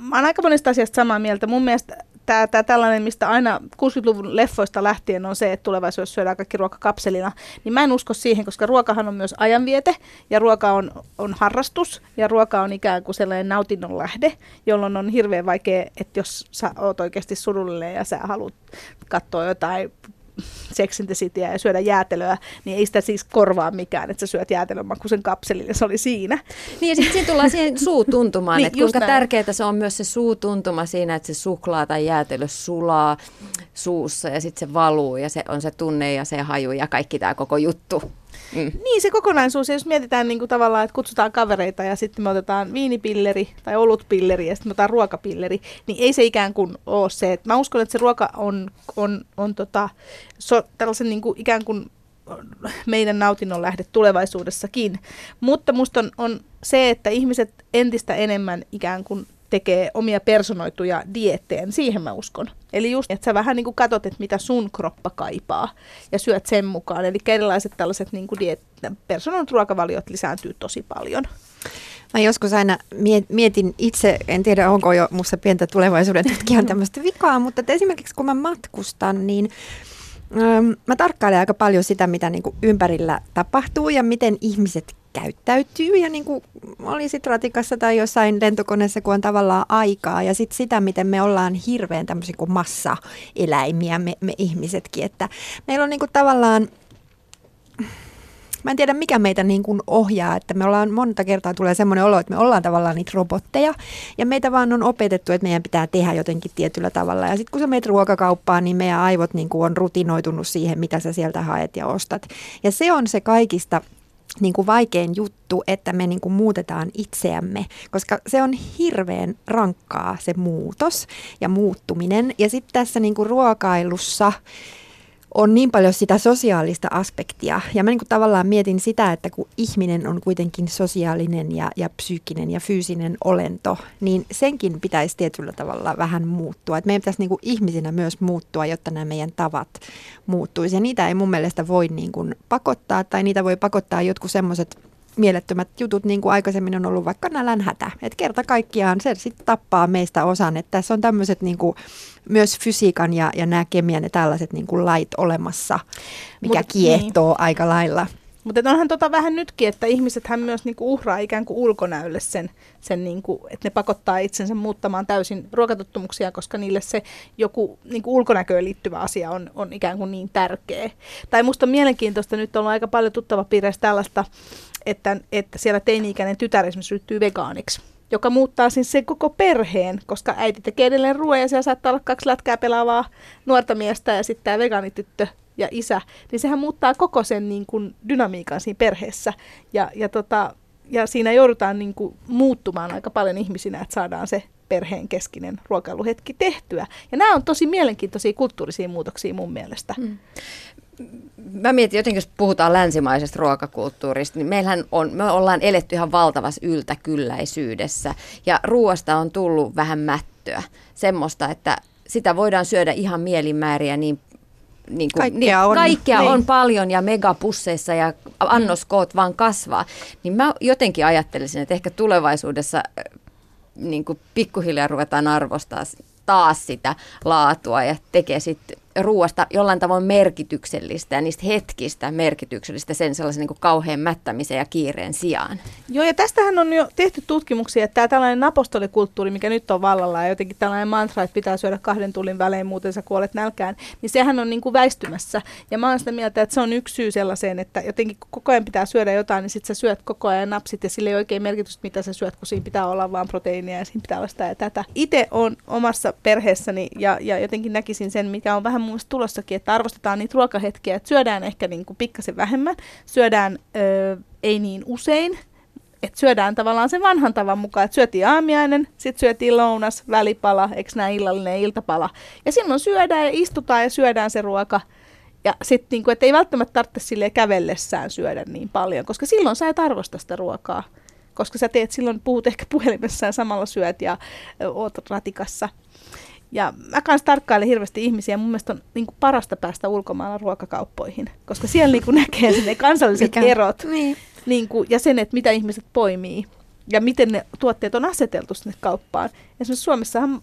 mä oon aika monesta asiasta samaa mieltä. Mun mielestä tämä tällainen, mistä aina 60-luvun leffoista lähtien on se, että tulevaisuudessa syödään kaikki ruoka kapselina, niin mä en usko siihen, koska ruokahan on myös ajanviete ja ruoka on harrastus ja ruoka on ikään kuin sellainen nautinnon lähde, jolloin on hirveän vaikea, että jos sä oot oikeasti surullinen ja sä haluat katsoa jotain Sex and the Cityä ja syödä jäätelöä, niin ei sitä siis korvaa mikään, että sä syöt jäätelön makuisen kapselin ja se oli siinä. Niin ja sitten tullaan siihen suutuntumaan, niin, että kuinka tärkeää se on myös se suutuntuma siinä, että se suklaa tai jäätelö sulaa suussa ja sitten se valuu ja se on se tunne ja se haju ja kaikki tämä koko juttu. Mm. Niin, se kokonaisuus, ja jos mietitään niin kuin tavallaan, että kutsutaan kavereita ja sitten me otetaan viinipilleri tai olutpilleri ja sitten me otetaan ruokapilleri, niin ei se ikään kuin ole se. Mä uskon, että se ruoka on tällaisen niin kuin ikään kuin meidän nautinnon lähde tulevaisuudessakin. Mutta musta on se, että ihmiset entistä enemmän ikään kuin tekee omia personoituja dieetteen, siihen mä uskon. Eli just, että sä vähän niin kuin katot, että mitä sun kroppa kaipaa ja syöt sen mukaan. Eli erilaiset tällaiset niin kuin personoidut ruokavaliot lisääntyy tosi paljon. Mä joskus aina mietin itse, en tiedä onko jo musta pientä tulevaisuuden tutkijan tämmöistä vikaa, mutta esimerkiksi kun mä matkustan, niin mä tarkkailen aika paljon sitä, mitä niin kuin ympärillä tapahtuu ja miten ihmiset käyttäytyy ja niin kuin olisit ratikassa tai jossain lentokoneessa, kun on tavallaan aikaa ja sitten sitä, miten me ollaan hirveän tämmöisiä kuin massaeläimiä me ihmisetkin, että meillä on niin kuin tavallaan, mä en tiedä mikä meitä niin kuin ohjaa, että me ollaan monta kertaa tulee semmoinen olo, että me ollaan tavallaan niitä robotteja ja meitä vaan on opetettu, että meidän pitää tehdä jotenkin tietyllä tavalla ja sitten kun sä meet ruokakauppaan, niin meidän aivot niin kuin on rutinoitunut siihen, mitä sä sieltä haet ja ostat ja se on se kaikista niin kuin vaikein juttu, että me niin kuin muutetaan itseämme, koska se on hirveän rankkaa se muutos ja muuttuminen. Ja sitten tässä niin kuin ruokailussa on niin paljon sitä sosiaalista aspektia. Ja mä niin kuin tavallaan mietin sitä, että kun ihminen on kuitenkin sosiaalinen ja psyykkinen ja fyysinen olento, niin senkin pitäisi tietyllä tavalla vähän muuttua. Et meidän pitäisi niin kuin ihmisinä myös muuttua, jotta nämä meidän tavat muuttuisi. Ja niitä ei mun mielestä voi niin kuin pakottaa, tai niitä voi pakottaa jotkut semmoiset mielettömät jutut, niin kuin aikaisemmin on ollut vaikka nälänhätä. Että kerta kaikkiaan se sitten tappaa meistä osan. Että tässä on tämmöiset niin kuin myös fysiikan ja nämä kemian ja tällaiset niin kuin lait olemassa, mikä kiehtoo niin aika lailla. Mutta onhan vähän nytkin, että ihmisethän myös niinku uhraa ikään kuin ulkonäölle sen niinku, että ne pakottaa itsensä muuttamaan täysin ruokatottumuksia, koska niille se joku niinku ulkonäköön liittyvä asia on ikään kuin niin tärkeä. Tai musta on mielenkiintoista, nyt on aika paljon tuttava piirissä tällaista, että siellä teini-ikäinen tytär esimerkiksi ryhtyy vegaaniksi, joka muuttaa siis sen koko perheen, koska äiti tekee edelleen ruoan ja siellä saattaa olla 2 lätkää pelaavaa nuorta miestä ja sitten tämä vegaanityttö ja isä, niin sehän muuttaa koko sen niin kuin dynamiikan siinä perheessä. Ja siinä joudutaan niin kuin muuttumaan aika paljon ihmisinä, että saadaan se perheen keskinen ruokailuhetki tehtyä. Ja nämä on tosi mielenkiintoisia kulttuurisia muutoksia mun mielestä. Mm. Mä mietin jotenkin, jos puhutaan länsimaisesta ruokakulttuurista, niin me ollaan eletty ihan valtavassa yltäkylläisyydessä. Ja ruoasta on tullut vähän mättöä. Semmoista, että sitä voidaan syödä ihan mielinmääriä kaikkea on paljon ja megapusseissa ja annoskoot vaan kasvaa. Niin mä jotenkin ajattelisin, että ehkä tulevaisuudessa niin kuin pikkuhiljaa ruvetaan arvostaa taas sitä laatua ja tekee sitten ruoasta jollain tavoin merkityksellistä ja niistä hetkistä merkityksellistä sen sellaisen niin kuin kauhean mättämisen ja kiireen sijaan. Joo, ja tästähän on jo tehty tutkimuksia, että tämä tällainen napostolikulttuuri, mikä nyt on vallalla ja jotenkin tällainen mantra, että pitää syödä 2 tunnin välein, muuten sä kuolet nälkään, niin sehän on niin kuin väistymässä. Ja mä oon sitä mieltä, että se on yksi syy sellaiseen, että jotenkin kun koko ajan pitää syödä jotain, niin sit sä syöt koko ajan napsit ja sillä ei oikein merkitystä, mitä sä syöt, kun siinä pitää olla vaan proteiinia ja siinä pitää olla sitä ja tätä. Itse olen omassa perheessäni ja jotenkin näkisin sen, mikä on vähän vähän muista tulossakin, että arvostetaan niitä ruokahetkiä, että syödään ehkä niinku pikkasen vähemmän, syödään ei niin usein, että syödään tavallaan sen vanhan tavan mukaan, että syötiin aamiainen, sitten syötiin lounas, välipala, eikö näin illallinen iltapala. Ja silloin syödään ja istutaan ja syödään se ruoka. Ja sitten niinku, ei välttämättä tarvitse silleen kävellessään syödä niin paljon, koska silloin sä et arvosta sitä ruokaa. Koska sä teet silloin, puhut ehkä puhelimessaan, samalla syöt ja oot ratikassa. Ja mä kanssa tarkkailen hirveästi ihmisiä. Mun mielestä on niin kuin parasta päästä ulkomailla ruokakauppoihin, koska siellä niin kuin näkee ne kansalliset erot niin kuin, ja sen, että mitä ihmiset poimii ja miten ne tuotteet on aseteltu sinne kauppaan. Esimerkiksi Suomessahan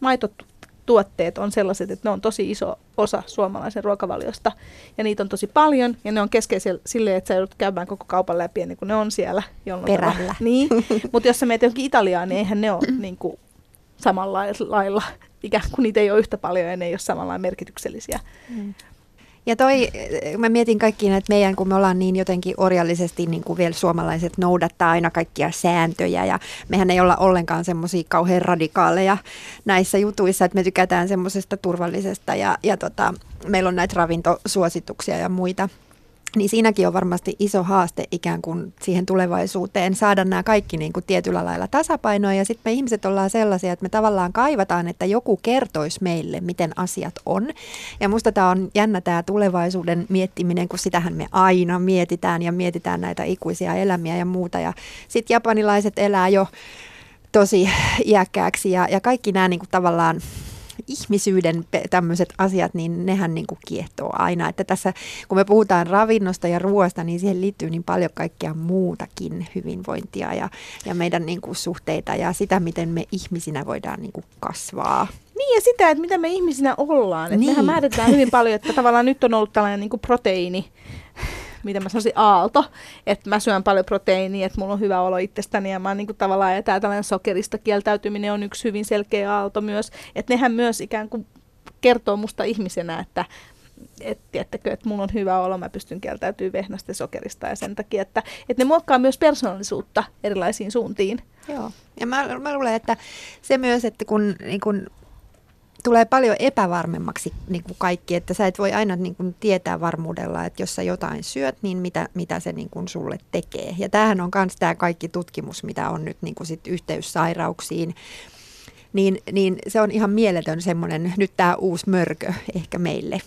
maitotuotteet on sellaiset, että ne on tosi iso osa suomalaisen ruokavaliosta ja niitä on tosi paljon ja ne on keskeisiä silleen, että sä joudut käymään koko kaupan läpi ennen kuin ne on siellä. Perällä. Niin, mutta jos sä menet johonkin Italiaan, niin eihän ne ole niin kuin samalla lailla, ikään kuin niitä ei ole yhtä paljon ja ne ei ole samalla merkityksellisiä. Ja mä mietin kaikkiin, että meidän, kun me ollaan niin jotenkin orjallisesti, niin kuin vielä suomalaiset noudattaa aina kaikkia sääntöjä ja mehän ei olla ollenkaan semmoisia kauhean radikaaleja näissä jutuissa, että me tykätään semmoisesta turvallisesta ja meillä on näitä ravintosuosituksia ja muita. Niin siinäkin on varmasti iso haaste ikään kuin siihen tulevaisuuteen saada nämä kaikki niin kuin tietyllä lailla tasapainoon. Ja sitten me ihmiset ollaan sellaisia, että me tavallaan kaivataan, että joku kertoisi meille, miten asiat on. Ja musta tämä on jännä tämä tulevaisuuden miettiminen, kun sitähän me aina mietitään ja mietitään näitä ikuisia elämiä ja muuta. Ja sitten japanilaiset elää jo tosi iäkkääksi ja kaikki nämä niin kuin tavallaan ihmisyyden tämmöiset asiat, niin nehän niin kuin kiehtoo aina, että tässä kun me puhutaan ravinnosta ja ruoasta, niin siihen liittyy niin paljon kaikkea muutakin hyvinvointia ja meidän niin kuin suhteita ja sitä, miten me ihmisinä voidaan niin kuin kasvaa. Niin ja sitä, että mitä me ihmisinä ollaan, että niin. Mehän määritetään hyvin paljon, että tavallaan nyt on ollut tällainen niin kuin proteiini, mitä mä sanoisin, aalto, että mä syön paljon proteiinia, että mulla on hyvä olo itsestäni ja mä oon niin kuin tavallaan, ja tällainen sokerista kieltäytyminen on yksi hyvin selkeä aalto myös, että nehän myös ikään kuin kertoo musta ihmisenä, että mulla on hyvä olo, mä pystyn kieltäytymään vehnästä ja sokerista ja sen takia, että ne muokkaa myös persoonallisuutta erilaisiin suuntiin. Joo, ja mä luulen, että se myös, että kun niin kun tulee paljon epävarmemmaksi niin kuin kaikki, että sä et voi aina niin kuin tietää varmuudella, että jos sä jotain syöt, niin mitä se niin kuin sulle tekee. Ja tämähän on myös tämä kaikki tutkimus, mitä on nyt niin kuin sit yhteyssairauksiin, niin se on ihan mieletön semmoinen, nyt tämä uusi mörkö ehkä meille.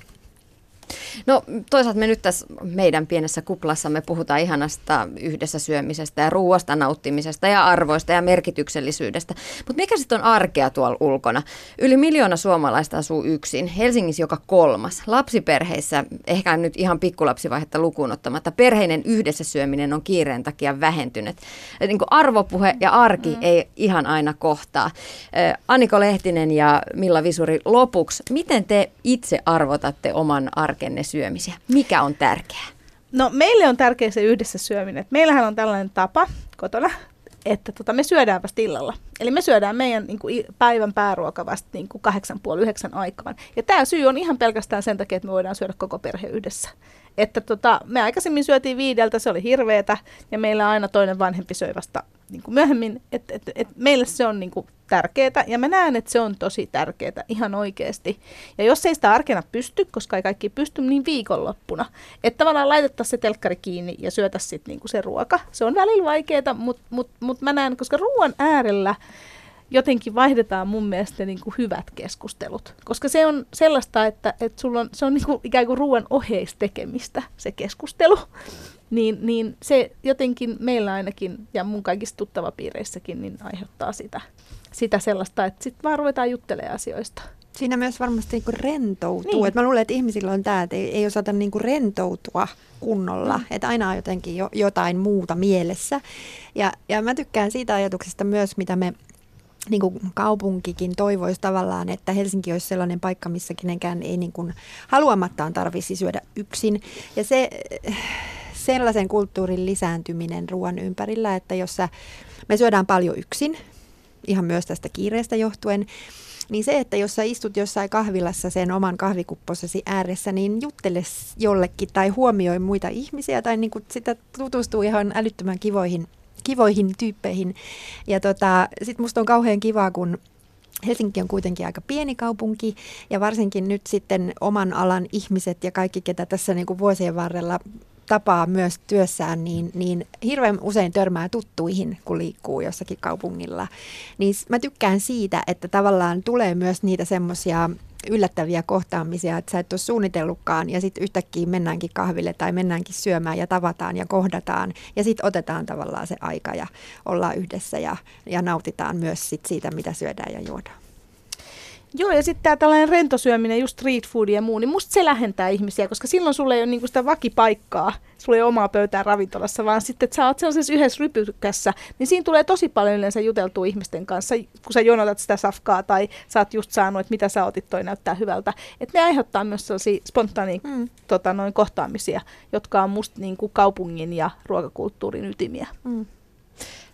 No toisaalta me nyt tässä meidän pienessä kuplassamme puhutaan ihanasta yhdessä syömisestä ja ruuasta nauttimisesta ja arvoista ja merkityksellisyydestä. Mutta mikä sitten on arkea tuolla ulkona? Yli 1 miljoona suomalaista asuu yksin. Helsingissä joka 3. Lapsiperheissä, ehkä nyt ihan pikkulapsivaihetta lukuun ottamatta, perheinen yhdessä syöminen on kiireen takia vähentynyt. Niin kuin arvopuhe ja arki ei ihan aina kohtaa. Aniko Lehtinen ja Milla Visuri, lopuksi, miten te itse arvotatte oman arkenne syömisiä? Mikä on tärkeää? No meille on tärkeää se yhdessä syöminen. Meillähän on tällainen tapa kotona, että me syödään vasta illalla. Eli me syödään meidän niin kuin, päivän pääruoka vasta niin 8:30-9 aikaan. Ja tämä syy on ihan pelkästään sen takia, että me voidaan syödä koko perhe yhdessä. Että me aikaisemmin syötiin 5:00, se oli hirveetä, ja meillä aina toinen vanhempi söi vasta niin kuin myöhemmin. Et meillä se on niin kuin tärkeää, ja mä näen, että se on tosi tärkeää, ihan oikeasti. Ja jos ei sitä arkena pysty, koska ei kaikki pysty, niin viikonloppuna. Että tavallaan laitettaisiin se telkkari kiinni ja syötäisiin sitten niin kuin se ruoka. Se on välillä vaikeaa, mutta mä näen, koska ruoan äärellä jotenkin vaihdetaan mun mielestä niin kuin hyvät keskustelut, koska se on sellaista, että sulla on, se on niin kuin ikään kuin ruoan oheistekemistä se keskustelu, niin se jotenkin meillä ainakin ja mun kaikissa tuttavapiireissäkin niin aiheuttaa sitä sellaista, että sitten vaan ruvetaan juttelemaan asioista. Siinä myös varmasti niin rentoutuu. Niin. Mä luulen, että ihmisillä on tämä, että ei osata niin rentoutua kunnolla. Että aina on jotenkin jotain muuta mielessä. Ja mä tykkään siitä ajatuksesta myös, mitä me niin kuin kaupunkikin toivoisi tavallaan, että Helsinki olisi sellainen paikka, missä kenenkään ei niin kuin haluamattaan tarvitsisi syödä yksin. Ja sellaisen kulttuurin lisääntyminen ruoan ympärillä, että jos me syödään paljon yksin, ihan myös tästä kiireestä johtuen, niin se, että jos sä istut jossain kahvilassa sen oman kahvikupposasi ääressä, niin juttele jollekin tai huomioi muita ihmisiä tai niin kuin sitä tutustuu ihan älyttömän kivoihin tyyppeihin. Ja sitten musta on kauhean kivaa, kun Helsinki on kuitenkin aika pieni kaupunki ja varsinkin nyt sitten oman alan ihmiset ja kaikki, ketä tässä niin kuin vuosien varrella tapaa myös työssään, niin hirveän usein törmää tuttuihin, kun liikkuu jossakin kaupungilla. Niin mä tykkään siitä, että tavallaan tulee myös niitä semmoisia yllättäviä kohtaamisia, että sä et ole suunnitellutkaan ja sitten yhtäkkiä mennäänkin kahville tai mennäänkin syömään ja tavataan ja kohdataan ja sitten otetaan tavallaan se aika ja ollaan yhdessä ja nautitaan myös sit siitä, mitä syödään ja juodaan. Joo, ja sitten tämä tällainen rentosyöminen, just street food ja muu, niin musta se lähentää ihmisiä, koska silloin sulla ei ole niinku sitä vakipaikkaa, sulla ei ole omaa pöytää ravintolassa, vaan sitten, että sä oot sellaisessa yhdessä rypykässä, niin siinä tulee tosi paljon yleensä juteltua ihmisten kanssa, kun sä jonotat sitä safkaa tai sä oot just saanut, että mitä sä otit, toi näyttää hyvältä. Että ne aiheuttaa myös sellaisia spontaania kohtaamisia, jotka on musta niinku kaupungin ja ruokakulttuurin ytimiä. Mm.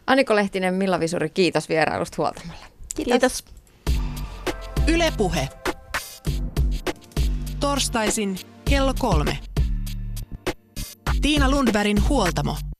Aniko Lehtinen, Milla Visuri, kiitos vierailusta Huoltamolla. Kiitos. Yle Puhe. Torstaisin kello 3. Tiina Lundbergin Huoltamo.